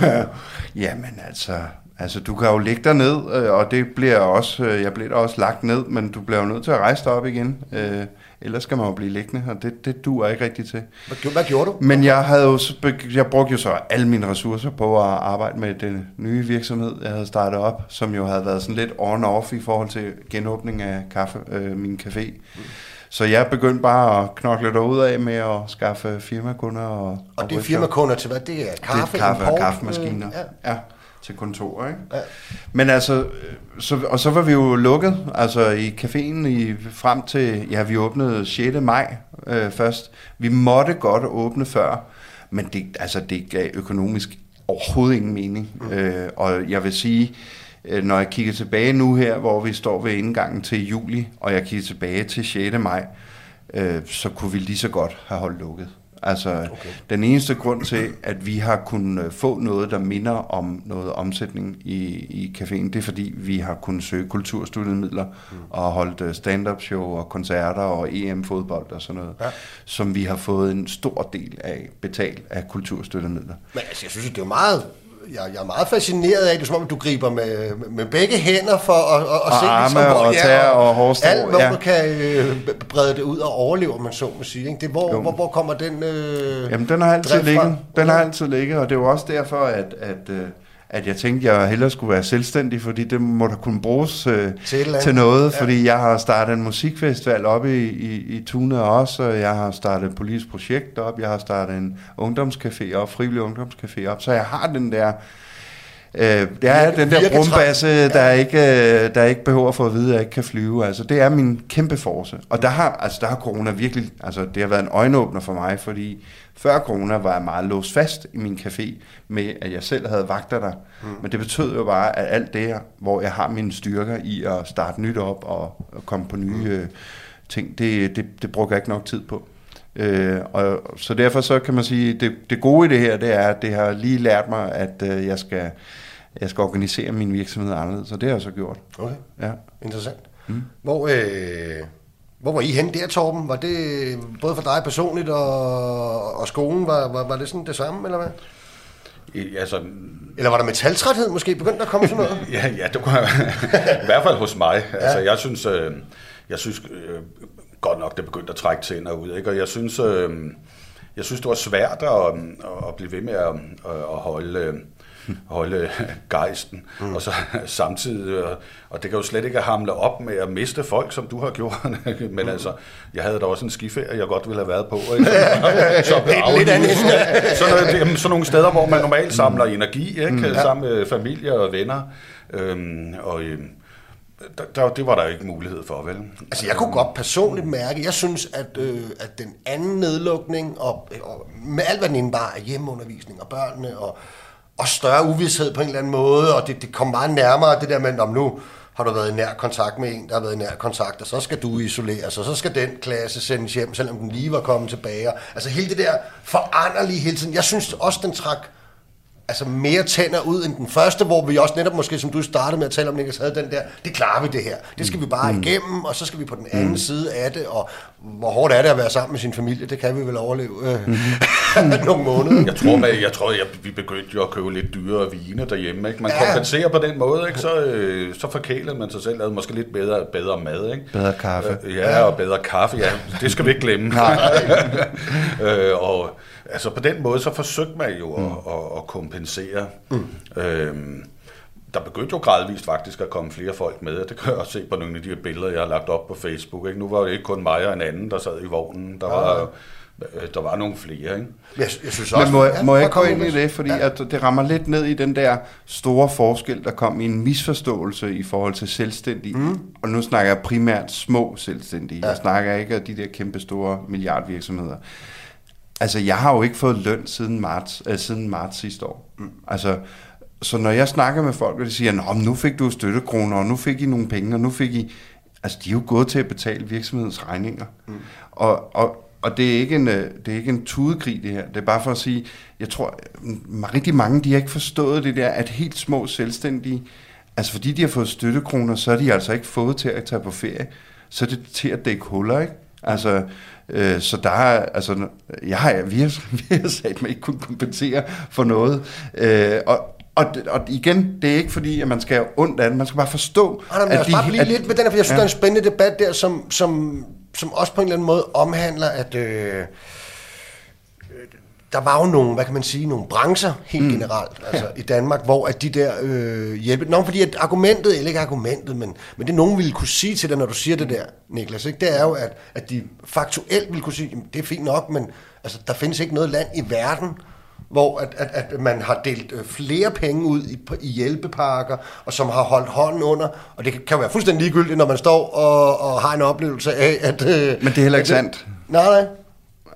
Jamen altså, altså du kan jo lægge dig ned, øh, og det bliver også, øh, jeg blev da også lagt ned, men du bliver jo nødt til at rejse dig op igen. øh, Ellers skal man jo blive liggende, og det, det duer ikke rigtigt til. Hvad, hvad gjorde du? Men jeg, havde jo, jeg brugte jo så alle mine ressourcer på at arbejde med den nye virksomhed, jeg havde startet op, som jo havde været sådan lidt on-off i forhold til genåbning af kaffe, øh, min café. Mm. Så jeg begyndte bare at knokle derud af med at skaffe firmakunder. Og, og, og det er firmakunder til hvad? Det er kaffe, det er kaffe import, og kaffemaskiner. Øh, ja. ja. Til kontor, ikke? Ja. Men altså, så, og så var vi jo lukket, altså i caféen i, frem til, ja, vi åbnede sjette maj øh, først. Vi måtte godt åbne før, men det, altså, det gav økonomisk overhovedet ingen mening. Mm. Øh, og jeg vil sige, når jeg kigger tilbage nu her, hvor vi står ved indgangen til juli, og jeg kigger tilbage til sjette maj, øh, så kunne vi lige så godt have holdt lukket. Altså, okay. Den eneste grund til, at vi har kunnet få noget, der minder om noget omsætning i, i caféen, det er fordi, vi har kunnet søge kulturstudiemidler mm. og holdt stand-up show og koncerter og E M-fodbold og sådan noget, ja. Som vi har fået en stor del af betalt af kulturstudiemidler. Men altså, jeg synes, det er jo meget jeg, jeg er meget fascineret af det, som om du griber med, med begge hænder for at, at, at se det som hvor, og ja, og, og hårstrå, alt hvor ja. Du kan øh, brede det ud og overleve, man så må sige. Ikke? Det, hvor, hvor, hvor kommer den øh, Jamen, den har altid ligget. Den har altid ligget, og det er jo også derfor, at, at øh, at jeg tænkte, at jeg hellere skulle være selvstændig, fordi det må da kunne bruges øh, til, til noget, ja. Fordi jeg har startet en musikfestival oppe i, i, i Tune også, og jeg har startet et politisk projekt op, jeg har startet en ungdomscafé op, frivillig ungdomscafé op, så jeg har den der, øh, jeg er den der brumbasse, der ikke, øh, der ikke behøver for at vide, at jeg ikke kan flyve, altså det er min kæmpe force, og der har, altså, der har corona virkelig, altså det har været en øjenåbner for mig, fordi før corona var jeg meget låst fast i min café med, at jeg selv havde vagter der. Mm. Men det betød jo bare, at alt det, hvor jeg har mine styrker i at starte nyt op og, og komme på nye mm. øh, ting, det, det, det bruger jeg ikke nok tid på. Øh, og, så derfor så kan man sige, at det, det gode i det her, det er, at det har lige lært mig, at øh, jeg, skal, jeg skal organisere min virksomhed anderledes. Så det har jeg så gjort. Okay, ja. Interessant. Mm. Hvor... Øh Hvor var I henne der, Torben? Var det både for dig personligt og, og skolen? Var, var, var det sådan det samme, eller hvad? I, altså, eller var der metaltræthed måske? Begyndte at komme sådan noget? ja, ja, det kunne i hvert fald hos mig. Ja. Altså, jeg synes, øh, jeg synes øh, godt nok, det begyndte at trække tænder ud. Ikke? Og jeg synes, øh, jeg synes, det var svært at, at blive ved med at, at holde... Øh, holde gejsten, mm. og så samtidig, og, og det kan jo slet ikke hamle op med at miste folk, som du har gjort, men mm. altså, jeg havde da også en skiferie, jeg godt ville have været på, ikke? Så lidt andet. Sådan, sådan nogle steder, hvor man normalt samler energi, ikke? Mm, ja. Sammen med familie og venner, øhm, og øhm, der, der, det var der ikke mulighed for, vel? Altså, jeg kunne godt personligt mærke, jeg synes, at, øh, at den anden nedlukning, og, og med alt, hvad den indebar af hjemmeundervisning og børnene, og og større uvidshed på en eller anden måde, og det, det kom meget nærmere det der med, om nu har du været i nær kontakt med en, der har været i nær kontakt, og så skal du isoleres, og så skal den klasse sendes hjem, selvom den lige var kommet tilbage. Altså hele det der foranderlige hele tiden. Jeg synes også, den trak altså, mere tænder ud end den første, hvor vi også netop måske, som du startede med at tale om, Niklas, havde den der, det klarer vi det her. Det skal vi bare igennem, og så skal vi på den anden mm. side af det, og hvor hårdt er det at være sammen med sin familie, det kan vi vel overleve øh, mm. nogle måneder. Jeg tror, man, jeg tror jeg, vi begyndte jo at købe lidt dyrere vine derhjemme. Ikke? Man ja. kompenserer på den måde, ikke? Så, øh, så forkælede man sig selv, lavede måske lidt bedre, bedre mad. Ikke? Bedre kaffe. Øh, ja, og bedre kaffe, ja. Det skal vi ikke glemme. øh, og altså på den måde, så forsøgte man jo mm. at, at kompensere. Mm. Øhm, der begyndte jo gradvist faktisk at komme flere folk med, og det kan jeg også se på nogle af de billeder, jeg har lagt op på Facebook. Ikke? Nu var det ikke kun mig og en anden, der sad i vognen. Der var, ja. der var nogle flere. Ikke? Jeg, jeg synes også, Men må, ja, må jeg ikke gå ind i det, fordi ja. at det rammer lidt ned i den der store forskel, der kom i en misforståelse i forhold til selvstændige. Mm. Og nu snakker jeg primært små selvstændige. Ja. Jeg snakker ikke af de der kæmpe store milliardvirksomheder. Altså, jeg har jo ikke fået løn siden marts, øh, siden marts sidste år. Mm. Altså, så når jeg snakker med folk, og de siger, nå, nu fik du støttekroner, og nu fik I nogle penge, og nu fik I... Altså, de er jo gået til at betale virksomhedens regninger. Mm. Og, og, og det er ikke en, det er ikke en tudekrig, det her. Det er bare for at sige, jeg tror, rigtig mange, de har ikke forstået det der, at helt små selvstændige, altså fordi de har fået støttekroner, så er de altså ikke fået til at tage på ferie. Så er det til at dække huller, ikke? Altså... Så der er, altså, jeg har, vi har, vi har sagt, man ikke kunne kompensere for noget. Øh, og, og, og igen, det er ikke fordi, at man skal have ondt af det, man skal bare forstå. Nå, at de, bare blive at, lidt ved den her, for jeg synes, ja. der er en spændende debat der, som, som, som også på en eller anden måde omhandler, at øh, der var jo nogle, hvad kan man sige, nogle brancher helt mm. generelt altså, ja. i Danmark, hvor at de der øh, hjælpe... Nå, fordi at argumentet, eller ikke argumentet, men, men det nogen ville kunne sige til dig, når du siger det der, Niklas, ikke? Det er jo, at, at de faktuelt ville kunne sige, jamen, det er fint nok, men altså, der findes ikke noget land i verden, hvor at, at, at man har delt flere penge ud i, i hjælpepakker, og som har holdt hånden under, og det kan jo være fuldstændig ligegyldigt, når man står og, og har en oplevelse af, at... Øh, men det er heller ikke sandt. Nej, nej.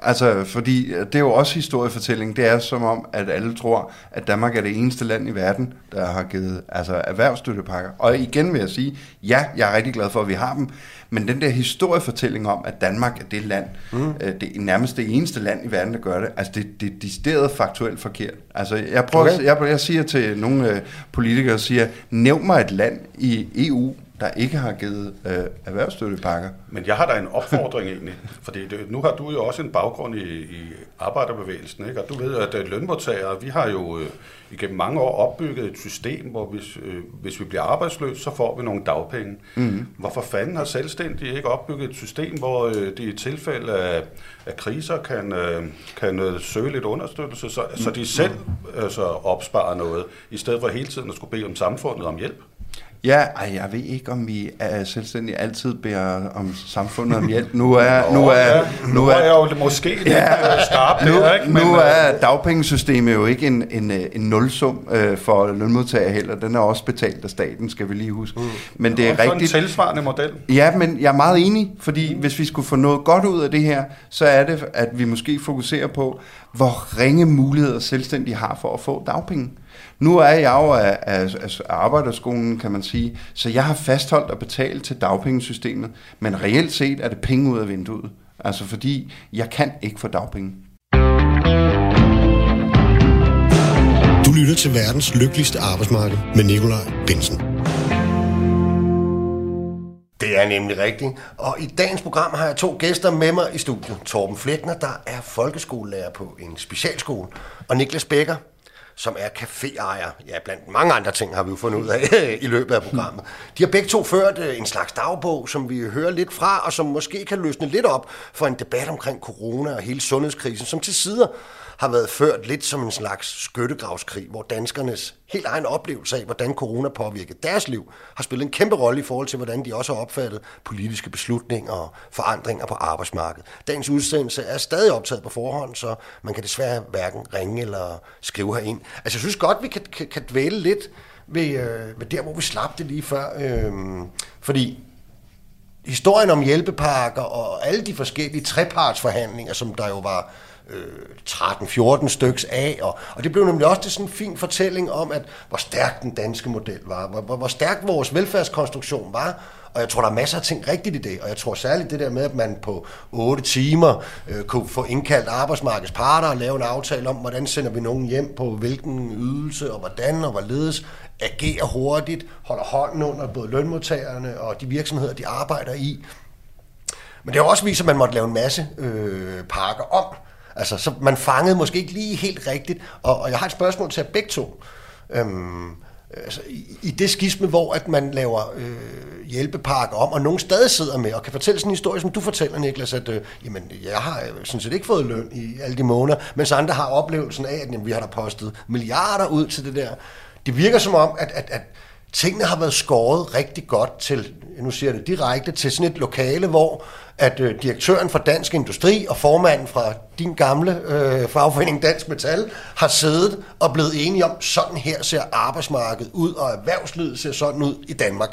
Altså, fordi det er jo også historiefortælling. Det er som om, at alle tror, at Danmark er det eneste land i verden, der har givet altså, erhvervsstøttepakker. Og igen vil jeg sige, ja, jeg er rigtig glad for, at vi har dem. Men den der historiefortælling om, at Danmark er det land, mm. det er nærmest det eneste land i verden, der gør det, altså det, det er decideret faktuelt forkert. Altså, jeg, prøver, okay. jeg, jeg siger til nogle øh, politikere, siger, nævn mig et land i E U, der ikke har givet øh, erhvervsstøttepakker. Men jeg har da en opfordring egentlig, for nu har du jo også en baggrund i, i arbejderbevægelsen, ikke? Og du ved, at lønmodtagere, vi har jo øh, igennem mange år opbygget et system, hvor hvis, øh, hvis vi bliver arbejdsløse, så får vi nogle dagpenge. Mm-hmm. Hvorfor fanden har selvstændige ikke opbygget et system, hvor øh, de i tilfælde af, af kriser kan, øh, kan øh, søge lidt understøttelse, så, mm-hmm. så de selv øh, så opsparer noget, i stedet for hele tiden at skulle bede om samfundet om hjælp? Ja, ej, jeg ved ikke, om vi er selvstændig altid beder om samfundet om hjælp. Nu er, oh, nu er, ja. nu, nu er, er jeg jo måske ja, lidt skarp. Nu, her, ikke? Men, nu er dagpengesystemet jo ikke en, en, en nulsum øh, for lønmodtagere heller. Den er også betalt af staten, skal vi lige huske. Uh, men det er rigtigt. Sådan en tilsvarende model. Ja, men jeg er meget enig, fordi hvis vi skulle få noget godt ud af det her, så er det, at vi måske fokuserer på, hvor ringe muligheder selvstændige har for at få dagpenge. Nu er jeg jo af, af, af arbejderskolen, kan man sige, så jeg har fastholdt at betale til dagpengesystemet, men reelt set er det penge ud af vinduet, altså fordi jeg kan ikke få dagpenge. Du lytter til verdens lykkeligste arbejdsmarked med Nicolaj Bilsen. Det er nemlig rigtigt, og i dagens program har jeg to gæster med mig i studiet. Torben Fleckner, der er folkeskolelærer på en specialskole, og Niklas Bækker, som er caféejer. Ja, blandt mange andre ting har vi jo fundet ud af i løbet af programmet. De har begge to ført en slags dagbog, som vi hører lidt fra, og som måske kan løsne lidt op for en debat omkring corona og hele sundhedskrisen, som til sider har været ført lidt som en slags skyttegravskrig, hvor danskernes helt egen oplevelse af, hvordan corona påvirkede deres liv, har spillet en kæmpe rolle i forhold til, hvordan de også har opfattet politiske beslutninger og forandringer på arbejdsmarkedet. Dagens udsendelse er stadig optaget på forhånd, så man kan desværre hverken ringe eller skrive herind. Altså, jeg synes godt, vi kan, kan, kan dvæle lidt ved, øh, ved der, hvor vi slap det lige før, øh, fordi historien om hjælpepakker og alle de forskellige trepartsforhandlinger, som der jo var tretten fjorten styks af, og, og det blev nemlig også til sådan en fin fortælling om, at hvor stærk den danske model var, hvor, hvor stærk vores velfærdskonstruktion var, og jeg tror, der er masser af ting rigtigt i det, og jeg tror særligt det der med, at man på otte timer øh, kunne få indkaldt arbejdsmarkedets parter og lave en aftale om, hvordan sender vi nogen hjem på hvilken ydelse, og hvordan og hvorledes, agerer hurtigt, holder hånden under både lønmodtagerne og de virksomheder, de arbejder i. Men det har også vist, at man måtte lave en masse øh, pakker om. Altså, så man fangede måske ikke lige helt rigtigt, og, og jeg har et spørgsmål til jer begge to. Øhm, altså, i, i det skisme, hvor at man laver øh, hjælpepakker om, og nogen stadig sidder med og kan fortælle sådan en historie, som du fortæller, Niklas, at øh, jamen, jeg har sådan set ikke fået løn i alle de måneder, mens andre har oplevelsen af, at jamen, vi har da postet milliarder ud til det der. Det virker som om, at, at, at tingene har været skåret rigtig godt til, nu siger jeg det direkte, til sådan et lokale, hvor at øh, direktøren for Dansk Industri og formanden fra din gamle øh, fagforening Dansk Metal har siddet og blevet enige om, sådan her ser arbejdsmarkedet ud, og erhvervslivet ser sådan ud i Danmark.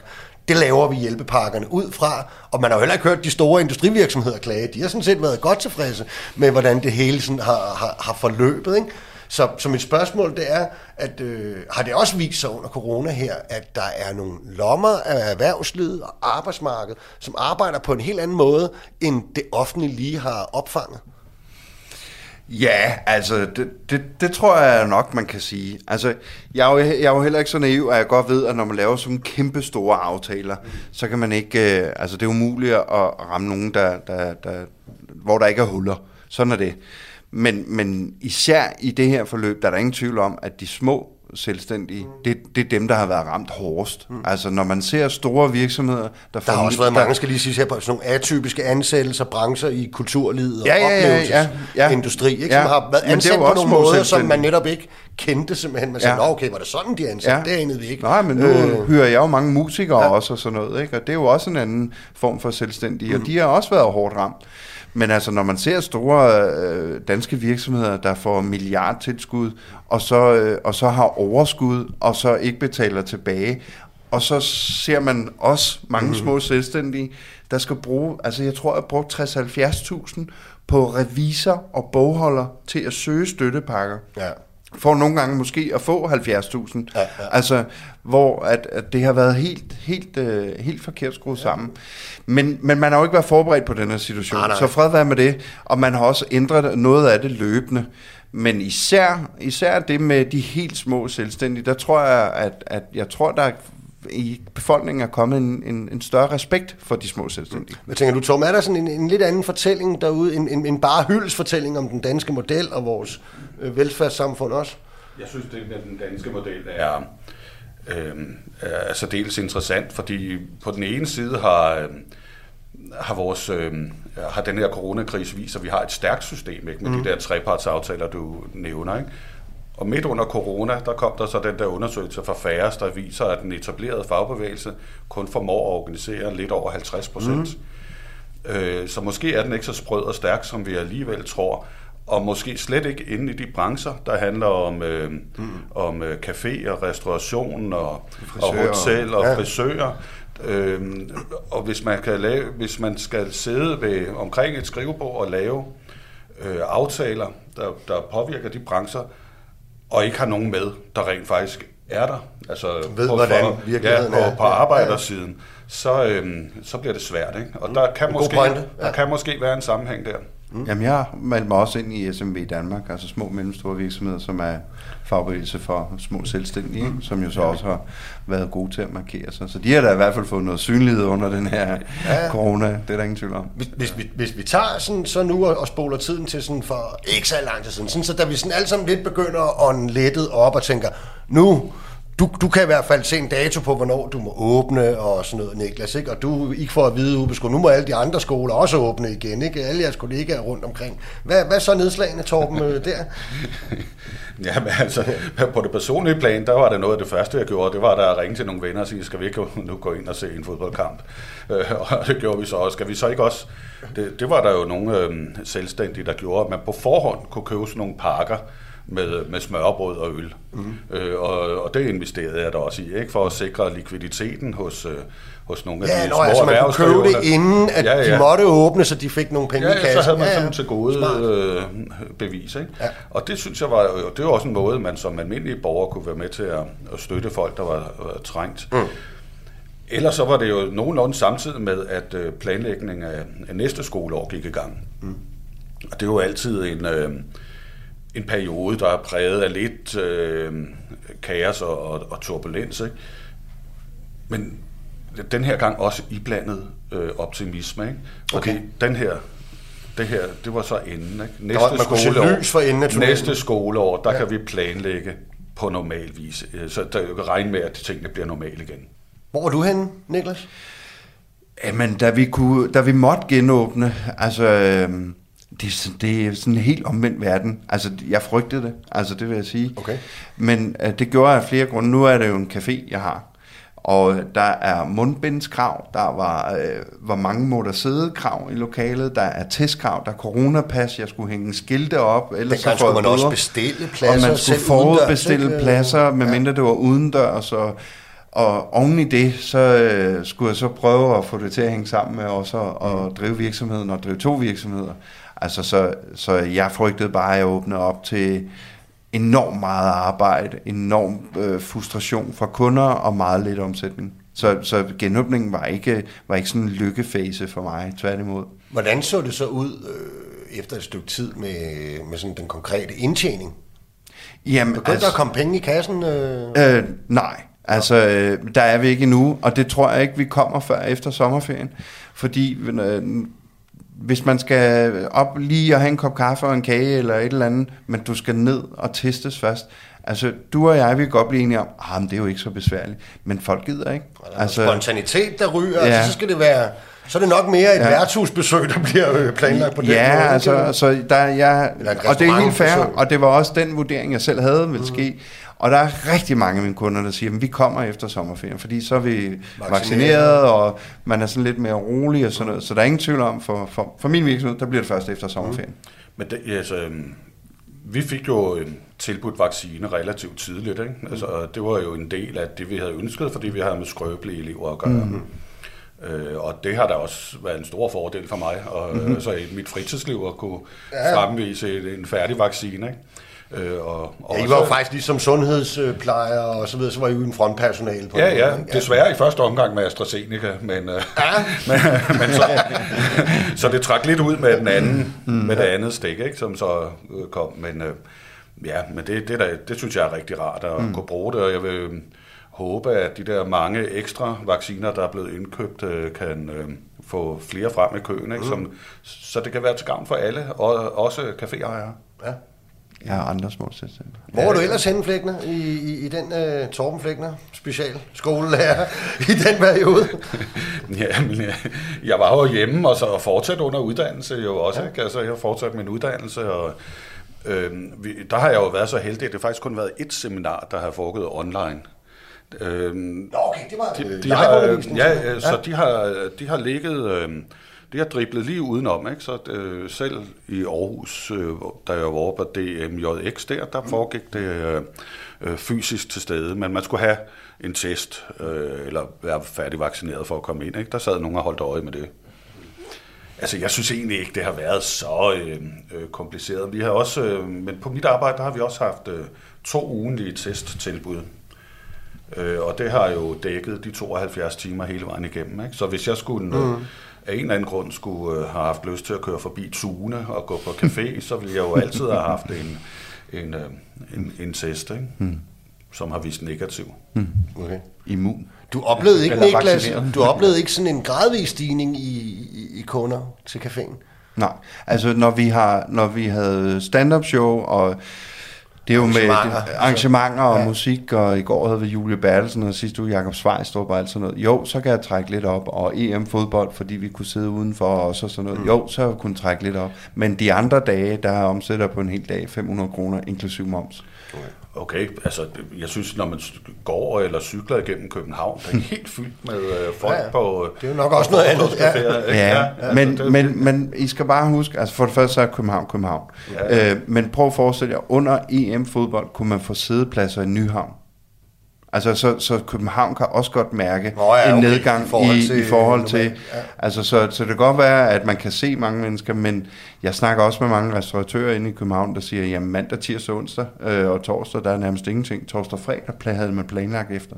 Det laver vi hjælpepakkerne ud fra, og man har jo heller ikke hørt de store industrivirksomheder klage. De har sådan set været godt tilfredse med, hvordan det hele sådan har, har, har forløbet, ikke? Så, så mit spørgsmål det er, at øh, har det også vist sig under corona her, at der er nogle lommer af erhvervslivet og arbejdsmarkedet, som arbejder på en helt anden måde, end det offentlige lige har opfanget? Ja, altså, det, det, det tror jeg nok, man kan sige. Altså, jeg er, jo, jeg er jo heller ikke så naiv, at jeg godt ved, at når man laver sådan kæmpe store aftaler, mm. så kan man ikke, øh, altså det er umuligt at ramme nogen, der, der, der, hvor der ikke er huller. Sådan er det. Men, men især i det her forløb, der er der ingen tvivl om, at de små selvstændige, mm. det, det er dem, der har været ramt hårdest. Mm. Altså, når man ser store virksomheder... Der, der får har også været der, mange, skal lige sige her på, sådan nogle atypiske ansættelser, brancher i kulturlivet og ja, ja, ja, ja, ja. Oplevelsesindustri, ikke, som ja. har været ansat på nogle måder, som man netop ikke kendte simpelthen. Man sagde, ja. okay, var det sådan, de ansatte? Ja. Det anede vi ikke. Nej, men nu øh. hører jeg jo mange musikere ja. også og sådan noget, ikke? Og det er jo også en anden form for selvstændige, mm. og de har også været hårdt ramt. Men altså, når man ser store øh, danske virksomheder, der får milliardtilskud, og så, øh, og så har overskud, og så ikke betaler tilbage, og så ser man også mange mm-hmm. små selvstændige, der skal bruge, altså jeg tror, jeg brugte tres til halvfjerds tusind på revisor og bogholder til at søge støttepakker. Ja. For nogle gange måske at få halvfjerds tusind. Ja, ja. Altså, hvor at, at det har været helt, helt, øh, helt forkert skruet ja. sammen. Men, men man har jo ikke været forberedt på den her situation. Nej, nej. Så fred være med det. Og man har også ændret noget af det løbende. Men især, især det med de helt små selvstændige, der tror jeg, at, at jeg tror, der i befolkningen er kommet en, en, en større respekt for de små selvstændige. Hvad tænker du, Torben? Er der sådan en, en lidt anden fortælling derude, en, en, en bare hyldesfortælling om den danske model og vores øh, velfærdssamfund også? Jeg synes, at den danske model er, øh, er særdeles interessant, fordi på den ene side har... Øh, har vores øh, har den her coronakrise vist, at vi har et stærkt system, ikke, med mm. de der trepartsaftaler, du nævner, ikke? Og midt under corona, der kom der så den der undersøgelse fra Fares, der viser, at den etablerede fagbevægelse kun formår at organisere lidt over halvtreds procent. Mm. Øh, så måske er den ikke så sprød og stærk, som vi alligevel tror, og måske slet ikke inde i de brancher, der handler om, øh, mm. om øh, café og restauration og, og hotel og ja. frisører. Øhm, og hvis man, kan lave, hvis man skal sidde ved, omkring et skrivebord og lave øh, aftaler, der, der påvirker de brancher, og ikke har nogen med, der rent faktisk er der, altså ved, på, hvordan virkeligheden ja, på, på arbejdersiden, ja, ja. Så, øhm, så bliver det svært, ikke? Og mm. der, kan måske, ja. der kan måske være en sammenhæng der. Mm. Jamen jeg meldte mig også ind i S M V Danmark, altså små og mellemstore virksomheder, som er fagbevægelse for små selvstændige, mm. som jo så også har været gode til at markere sig. Så de har da i hvert fald fået noget synlighed under den her ja. corona, det er der ingen tvivl om. Hvis, hvis, vi, hvis vi tager sådan, så nu og, og spoler tiden til sådan for ikke så lang tid siden, sådan, så da vi sådan alle sammen lidt begynder at ånde lettet op og tænker, nu... Du, du kan i hvert fald se en dato på, hvornår du må åbne og sådan noget, Niklas, ikke? Og du ikke får at vide ude på skolen, nu må alle de andre skoler også åbne igen, ikke? Alle jeres kollegaer rundt omkring. Hvad, hvad så nedslagene, Torben, der? Jamen altså, på det personlige plan, der var det noget af det første, jeg gjorde, det var der at ringe til nogle venner og sige, skal vi ikke nu gå ind og se en fodboldkamp? Og det gjorde vi så også. Skal vi så ikke også? Det, det var der jo nogle øh, selvstændige, der gjorde, at man på forhånd kunne købe sådan nogle pakker, Med, med smørbrød og øl. Mm. Øh, og, og det investerede jeg da også i, ikke? For at sikre likviditeten hos, øh, hos nogle af ja, de små altså, erhvervsdrivende. Man kunne købe det, inden at ja, ja. de måtte åbne, så de fik nogle penge ja, i kassen. Ja, så havde man sådan ja. til gode øh, bevis, ikke? Ja. Og det synes jeg var, og det var også en måde, man som almindelige borger kunne være med til at, at støtte folk, der var øh, trængt. Mm. Ellers så var det jo nogenlunde samtidig med, at øh, planlægningen af, af næste skoleår gik i gang. Mm. Og det er jo altid en... Øh, en periode, der er præget af lidt øh, kaos og, og, og turbulens, ikke? Men den her gang også iblandet øh, optimisme, ikke? Fordi okay. den her, det her, det var så enden, ikke? Næste der var, skoleår, for enden, næste skoleår, der ja. kan vi planlægge på normal vis, så der kan regne med, at tingene bliver normale igen. Hvor var du henne, Niklas? Jamen, da vi kunne, da vi måtte genåbne, altså. Øh, Det er, sådan, det er sådan en helt omvendt verden. Altså, jeg frygtede det. Altså, det vil jeg sige. Okay. Men øh, det gjorde jeg af flere grunde. Nu er det jo en café, jeg har. Og der er mundbindskrav. Der var, øh, hvor mange må der sidde krav i lokalet. Der er testkrav. Der er coronapas. Jeg skulle hænge skilte op. Ellers så skulle man også uder. bestille pladser. Og man skulle forudbestille udendør, pladser, medmindre ja. det var udendørs. Og, og oven i det, så øh, skulle jeg så prøve at få det til at hænge sammen med også og mm. drive virksomheden og drive to virksomheder. Altså, så, så jeg frygtede bare, at jeg åbnede op til enormt meget arbejde, enorm øh, frustration fra kunder og meget lidt omsætning. Så, så genåbningen var ikke, var ikke sådan en lykkefase for mig, tværtimod. Hvordan så det så ud øh, efter et stykke tid med, med sådan den konkrete indtjening? Jamen, begyndte altså, der at komme penge i kassen? Øh? Øh, nej, altså øh, der er vi ikke endnu, og det tror jeg ikke, vi kommer før efter sommerferien, fordi... Øh, Hvis man skal op lige og have en kop kaffe og en kage eller et eller andet, men du skal ned og testes først. Altså, du og jeg vil godt blive enige om, ah, men det er jo ikke så besværligt, men folk gider ikke. Altså, spontanitet, der ryger, ja. altså, så skal det være... Så er det nok mere et ja. værtshusbesøg, der bliver planlagt på den ja, måde. Ja, altså, så der, jeg, og det er helt fair, og det var også den vurdering, jeg selv havde, ville mm. ske. Og der er rigtig mange af mine kunder, der siger, at vi kommer efter sommerferien, fordi så er vi vaccineret, og man er sådan lidt mere rolig og sådan noget. Så der er ingen tvivl om, for, for, for min virksomhed, der bliver det først efter sommerferien. Mm. Men det, altså, vi fik jo tilbudt vaccine relativt tidligt, ikke? Altså, det var jo en del af det, vi havde ønsket, fordi vi havde med skrøbelige elever at gøre. Mm. Øh, og det har da også været en stor fordel for mig, og mm-hmm. så i mit fritidsliv at kunne ja. fremvise en færdig vaccine, ikke? Øh, og, og ja, I var jo faktisk ligesom sundhedsplejer og så videre, så var I uden frontpersonale på ja, ja, desværre i første omgang med AstraZeneca, men, øh, ja. men, men så, så det trak lidt ud med den anden, mm, med ja. det andet stik, ikke, som så kom, men øh, ja, men det, det, der, det synes jeg er rigtig rart at mm. kunne bruge det, og jeg vil håbe, at de der mange ekstra vacciner, der er blevet indkøbt, kan få flere frem i køen. Ikke? Mm. Som, så det kan være til gavn for alle, og også caféejere. Ja. Jeg har andre små sætninger. Hvor er du ellers henne, Fleckner, i, i, i den uh, Torben Fleckner special skolelærer i den periode? Jamen, jeg var jo hjemme og så fortsat under uddannelse jo også. Ja. Altså, jeg har fortsat min uddannelse, og øhm, vi, der har jeg jo været så heldig, at det faktisk kun været et seminar, der har foregået online. Øhm, okay, det var de, de har, ja, ja, så de har, de har ligget... Øhm, Det har driblet lige udenom, ikke? Så øh, selv i Aarhus, øh, der jeg var oppe på D M J X der, der foregik det øh, øh, fysisk til stede, men man skulle have en test, øh, eller være færdigvaccineret for at komme ind, ikke? Der sad nogen og holdt øje med det. Altså, jeg synes egentlig ikke, det har været så øh, øh, kompliceret. Vi har også, øh, men på mit arbejde, der har vi også haft øh, to ugentlige testtilbud. Øh, og det har jo dækket de tooghalvfjerds timer hele vejen igennem, ikke? Så hvis jeg skulle... Øh, mm. af en eller anden grund skulle have haft lyst til at køre forbi Tune og gå på café, så ville jeg jo altid have haft en, en, en, en test, ikke? Hmm. Som har vist negativ. Hmm. Okay. Immun. Du oplevede ikke, Niklas, du oplevede ikke sådan en gradvis stigning i, i, i kunder til caféen? Nej, altså når vi, har, når vi havde stand-up show og det er jo med arrangementer og ja. musik, og i går havde vi Julia Bertelsen, og sidste uge Jakob Svejstrup og alt sådan noget. Jo, så kan jeg trække lidt op, og E M-fodbold, fordi vi kunne sidde udenfor og så sådan noget. Mm. Jo, så kunne jeg trække lidt op. Men de andre dage, der omsætter på en hel dag fem hundrede kroner, inklusiv moms. Okay. okay, altså jeg synes, når man går eller cykler igennem København, det er helt fyldt med øh, folk ja, ja. på... Det er jo nok også noget andet. Ja. Ja. Ja. Ja, men, altså, men, men, men I skal bare huske, altså for det første så er København København. Ja. Øh, men prøv at forestille jer, under E M-fodbold kunne man få sædepladser i Nyhavn. Altså så, så København kan også godt mærke Nå, ja, en okay. nedgang i forhold til... I, i forhold til ja. Altså så, så det kan godt være, at man kan se mange mennesker, men jeg snakker også med mange restauratører inde i København, der siger, jamen mandag, tirsdag, onsdag øh, og torsdag, der er nærmest ingenting. Torsdag og fredag havde man planlagt efter.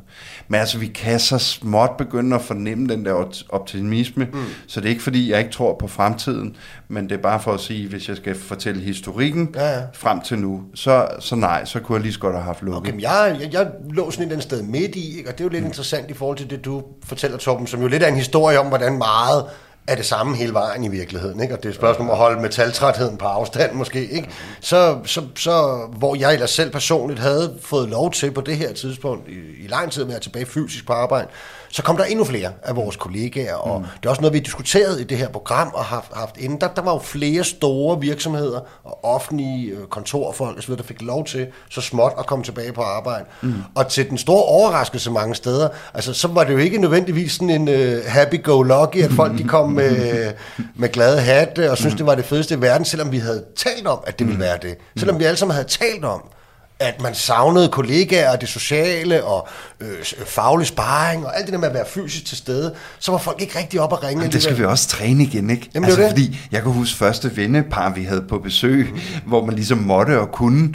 Men altså vi kan så småt begynde at fornemme den der optimisme, mm. så det er ikke fordi, jeg ikke tror på fremtiden, men det er bare for at sige, hvis jeg skal fortælle historikken ja, ja. frem til nu, så, så nej, så kunne jeg lige så godt have haft lukket. Okay, men jeg, jeg, jeg lå sådan et sted midt i, ikke? Og det er jo lidt mm. interessant i forhold til det, du fortæller, Torben, som jo lidt er en historie om, hvordan meget er det samme hele vejen i virkeligheden, ikke? Og det er et spørgsmål om at holde metaltrætheden på afstand måske, ikke? Mm. Så, så, så hvor jeg ellers selv personligt havde fået lov til på det her tidspunkt, i, i lang tid at være tilbage fysisk på arbejde, så kom der endnu flere af vores kollegaer, og mm. det er også noget, vi diskuterede i det her program og har haft inden. Der, der var jo flere store virksomheder og offentlige kontorfolk og så videre, der fik lov til så småt at komme tilbage på arbejde. Mm. Og til den store overraskelse mange steder, altså så var det jo ikke nødvendigvis sådan en uh, happy-go-lucky, at folk de kom med, med glade hatte og synes mm. det var det fedeste i verden, selvom vi havde talt om, at det ville være det. Selvom vi alle sammen havde talt om, at man savnede kollegaer og det sociale og øh, faglig sparring og alt det der med at være fysisk til stede, så var folk ikke rigtig op at ringe. Jamen, det skal vi også træne igen, ikke? Jamen, altså, fordi jeg kan huske første vennepar, vi havde på besøg, mm. hvor man ligesom måtte og kunne.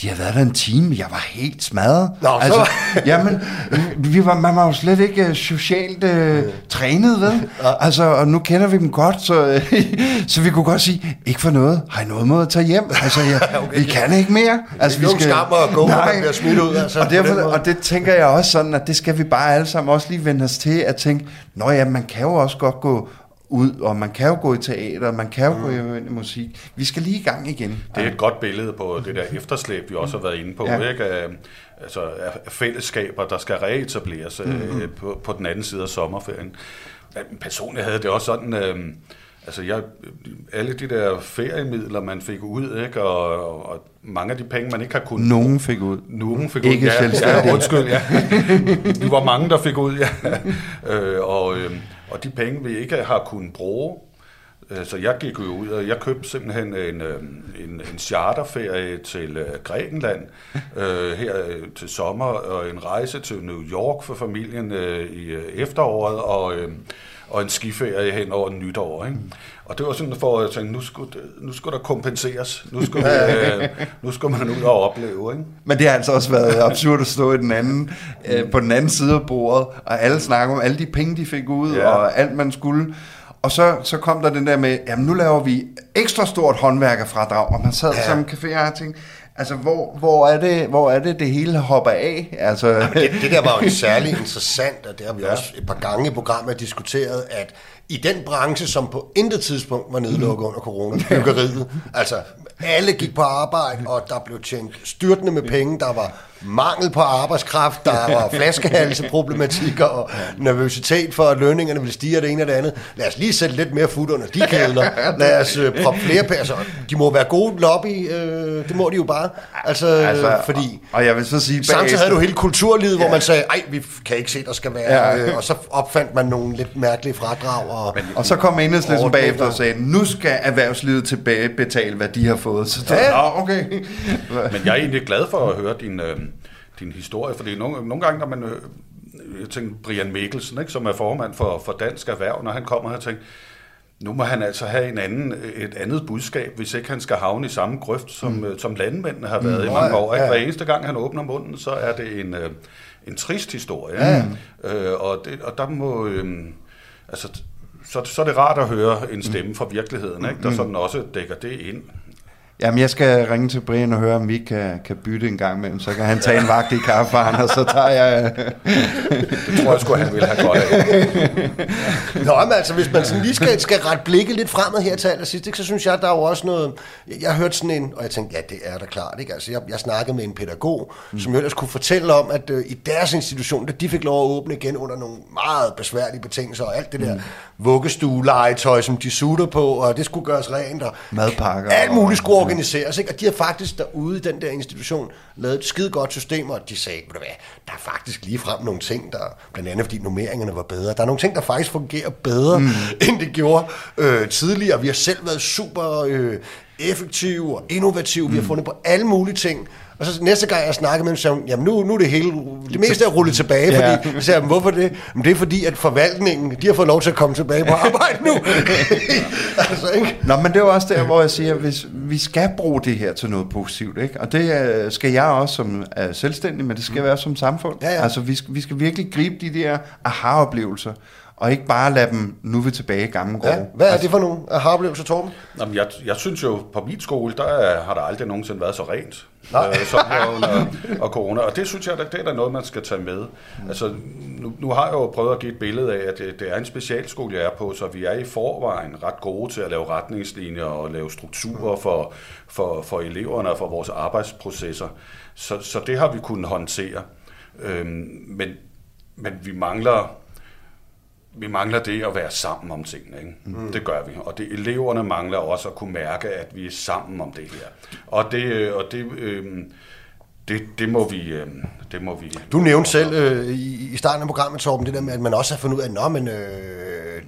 De havde været der en time, jeg var helt smadret. Nå, altså, så... jamen, vi var, man var jo slet ikke socialt øh, trænet, ved. Altså, og nu kender vi dem godt, så, øh, så vi kunne godt sige, ikke for noget, har I noget måde at tage hjem? Altså, jeg, okay. vi kan ikke mere. Altså, det er vi skal... skammer og gå, nej, man bliver smidt ud. Altså, og, derfor, og det tænker jeg også sådan, at det skal vi bare alle sammen også lige vende os til, at tænke, nå ja, man kan jo også godt gå ud, og man kan jo gå i teater, man kan jo mm. gå i musik. Vi skal lige i gang igen. Det er et godt billede på det der efterslæb, vi også har været inde på, ja. ikke? Altså fællesskaber, der skal reetableres mm. på, på den anden side af sommerferien. Personligt havde det også sådan, øh, altså jeg, alle de der feriemidler, man fik ud, ikke? Og, og, og mange af de penge, man ikke har kunnet... Nogen fik ud. Nogen fik ikke ud, ja, ja. Undskyld, ja. Det var mange, der fik ud, ja. øh, og... Øh, Og de penge, vi ikke har kunnet bruge, så jeg gik jo ud, og jeg købte simpelthen en, en, en charterferie til Grækenland øh, her til sommer, og en rejse til New York for familien øh, i efteråret, og, øh, og en skiferie hen over nytår, ikke? Og det var sådan for at tænke, nu skulle, nu skulle der kompenseres, nu skulle, øh, nu skulle man ud og opleve, ikke? Men det har altså også været absurd at stå i den anden, øh, på den anden side af bordet, og alle snakker om alle de penge, de fik ud, ja. og alt man skulle. Og så, så kom der den der med, jamen nu laver vi ekstra stort håndværkerfradrag, og man sad ja. sammen i caféer og tænkte, Altså, hvor, hvor, er det, hvor er det, det hele hopper af? Altså... Jamen, det, det der var jo særlig interessant, og det har vi ja. også et par gange i programmet diskuteret, at i den branche, som på intet tidspunkt var nedlukket under corona, byggeriet, altså alle gik på arbejde, og der blev tjent styrtende med penge, der var mangel på arbejdskraft, der var flaskehalseproblematikker og nervøsitet for, at lønningerne ville stige og det ene og det andet. Lad os lige sætte lidt mere fod under de kæder. Lad os øh, proppe flere pæser. De må være gode lobby, øh, det må de jo bare. Altså, altså fordi... Og jeg vil så sige... Samtidig havde du hele kulturlivet, ja. hvor man sagde, ej, vi kan ikke se, der skal være... Ja. Øh, og så opfandt man nogle lidt mærkelige fradrag. Og, Men, og så kom Enhedslisten bagefter og sagde, nu skal erhvervslivet tilbage betale, hvad de har fået. Så det, ja. okay. Men jeg er egentlig glad for at høre din... Øh, din historie, fordi nogle, nogle gange, når man, jeg tænker Brian Mikkelsen, ikke, som er formand for, for Dansk Erhverv, når han kommer her og tænker, nu må han altså have en anden, et andet budskab, hvis ikke han skal havne i samme grøft, som, mm. som landmændene har været mm. i mange år. Ikke? Hver eneste gang, han åbner munden, så er det en, en trist historie. Mm. Øh, og, det, og der må... Øh, altså, så, så er det rart at høre en stemme fra virkeligheden, ikke, der sådan også dækker det ind. Jamen, jeg skal ringe til Brian og høre, om vi kan, kan bytte en gang imellem. Så kan han tage en vagt i kaffebaren, og så tager jeg... Det tror jeg sgu, han ville have godt af. Nå, men altså, hvis man sådan lige skal, skal rette blikket lidt fremad her til allersidst, ikke, så synes jeg, der er jo også noget... Jeg, jeg hørte sådan en, og jeg tænkte, ja, det er da klart, ikke? Altså, jeg, jeg snakkede med en pædagog, mm. som jo ellers kunne fortælle om, at øh, i deres institution, da de fik lov at åbne igen under nogle meget besværlige betingelser, og alt det der mm. vuggestuelegetøj, som de sutter på, og det skulle gøres rent, og... Madpakker. Alt muligt skulle organiseres, ikke? Og de har faktisk derude i den der institution lavet et skide godt system, og de sagde, hvad, der er faktisk ligefrem nogle ting, der, blandt andet fordi nummeringerne var bedre, der er nogle ting, der faktisk fungerer bedre, mm. end det gjorde øh, tidligere. Vi har selv været super øh, effektive og innovative, mm. vi har fundet på alle mulige ting. Og så næste gang jeg snakkede med dem, så jamen nu, nu er det hele, det meste er rullet tilbage, ja. fordi, så jamen, hvorfor det? Men det er fordi, at forvaltningen, de har fået lov til at komme tilbage på arbejde nu. altså, ikke? Nå, men det er også der, hvor jeg siger, hvis vi skal bruge det her til noget positivt, ikke? Og det skal jeg også som uh, selvstændig, men det skal mm. være som samfund. Ja, ja. Altså, vi skal, vi skal virkelig gribe de der aha-oplevelser, og ikke bare lade dem, nu vi tilbage i gamle gode. Ja, hvad er altså, det for nogle aha-oplevelser, Torben? Jamen, jeg, jeg synes jo, på min skole, der har der aldrig nogensinde været så rent. øh, som her under og corona, og det synes jeg, det er da noget, man skal tage med. Altså, nu, nu har jeg jo prøvet at give et billede af, at det, det er en specialskole, jeg er på, så vi er i forvejen ret gode til at lave retningslinjer og lave strukturer for, for, for eleverne og for vores arbejdsprocesser. Så, så det har vi kunnet håndtere. Øhm, men, men vi mangler... Vi mangler det at være sammen om tingene, ikke? Mm. Det gør vi. Og det, eleverne mangler også at kunne mærke, at vi er sammen om det her. Og det, og det, øh, det, det, må, vi, øh, det må vi... Du nævnte selv øh, i, i starten af programmet, Torben, det der med, at man også har fundet ud af, nå, men, øh,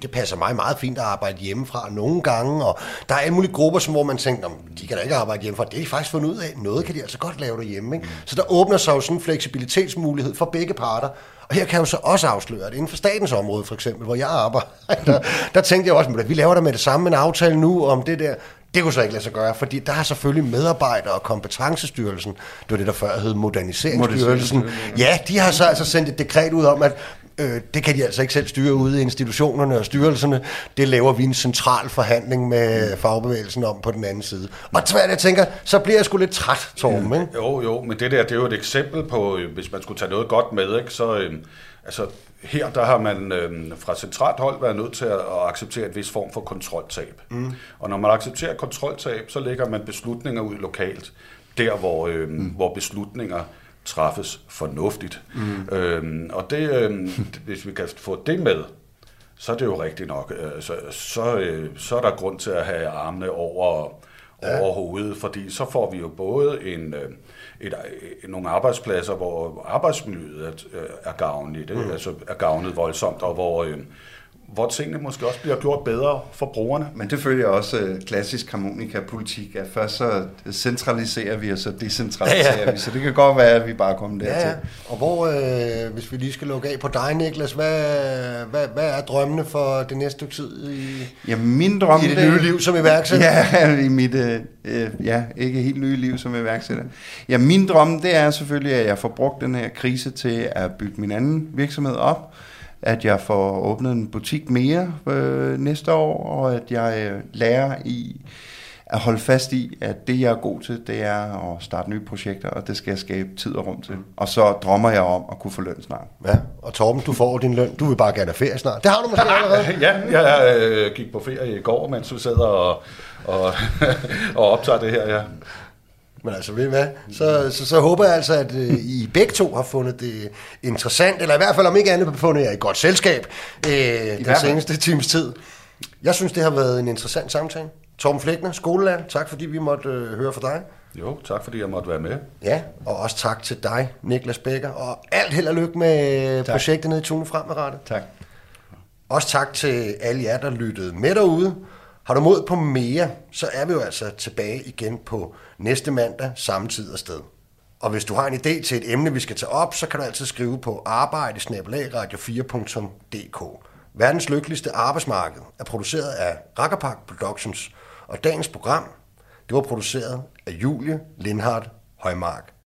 det passer mig meget fint at arbejde hjemmefra nogle gange. Og der er alle mulige grupper, som, hvor man tænker, de kan da ikke arbejde hjemmefra. Det er de faktisk fundet ud af. Noget kan de altså godt lave derhjemme. Ikke? Mm. Så der åbner sig jo sådan en fleksibilitetsmulighed for begge parter. Og her kan jeg jo så også afsløre, at inden for statens område, for eksempel, hvor jeg arbejder, der, der tænkte jeg også, at vi laver der med det samme en aftale nu om det der. Det kunne så ikke lade sig gøre, fordi der har selvfølgelig medarbejdere og kompetencestyrelsen, det var det, der før hed Moderniseringsstyrelsen, ja, de har så altså sendt et dekret ud om, at øh, det kan de altså ikke selv styre ude i institutionerne og styrelserne. Det laver vi en central forhandling med fagbevægelsen om på den anden side. Og tvært, jeg tænker, så bliver jeg sgu lidt træt, Torben, ikke? Jo, jo, men det der, det er jo et eksempel på, hvis man skulle tage noget godt med, ikke, så... Øh, altså her, der har man øh, fra centralt hold været nødt til at, at acceptere et vis form for kontroltab. Mm. Og når man accepterer kontroltab, så lægger man beslutninger ud lokalt, der hvor, øh, mm. hvor beslutninger træffes fornuftigt. Mm. Øh, og det, øh, hvis vi kan få det med, så er det jo rigtigt nok. Øh, så, så, øh, så er der grund til at have armene over, ja. over hovedet, fordi så får vi jo både en... Øh, Et, nogle arbejdspladser, hvor arbejdsmiljøet er, er gavnligt, mm. altså er gavnet voldsomt, og hvor, øh, hvor tingene måske også bliver gjort bedre for brugerne. Men det følger også øh, klassisk harmonikapolitik, at først så centraliserer vi, og så decentraliserer ja, ja. vi, så det kan godt være, at vi bare kommer dertil. Ja, ja. Og hvor, øh, hvis vi lige skal lukke af på dig, Niklas, hvad, hvad, hvad er drømmene for det næste stykke tid i, ja, min drømme, i det nye liv som iværksætter? Ja, i mit... Øh, ja, ikke helt nye liv som iværksætter. Ja, min drøm, det er selvfølgelig, at jeg får brugt den her krise til at bygge min anden virksomhed op, at jeg får åbnet en butik mere øh, næste år, og at jeg øh, lærer i at holde fast i, at det jeg er god til, det er at starte nye projekter, og det skal jeg skabe tid og rum til. Mm. Og så drømmer jeg om at kunne få løn snart. Ja, og Torben, du får din løn. Du vil bare gerne have ferie snart. Det har du måske allerede. Ja, jeg øh, gik på ferie i går, mens du sidder og, og, og optager det her, ja. Men altså, ved I hvad? Så, så, så håber jeg altså, at øh, I begge to har fundet det interessant, eller i hvert fald om ikke andet fundet jer i godt selskab øh, den seneste times tid. Jeg synes, det har været en interessant samtale. Torben Fleckner, skolelærer, tak fordi vi måtte øh, høre fra dig. Jo, tak fordi jeg måtte være med. Ja, og også tak til dig, Niklas Bækker, og alt held og lykke med tak. Projektet nede i Tune fremadrettet. Tak. Også tak til alle jer, der lyttede med derude. Har du mod på mere, så er vi jo altså tilbage igen på næste mandag, samme tid og sted. Og hvis du har en idé til et emne, vi skal tage op, så kan du altid skrive på arbejde bindestreg radio fire punktum d k. Verdens lykkeligste arbejdsmarked er produceret af Rakkerpak Productions, og dagens program, det var produceret af Julie Lindhardt Højmark.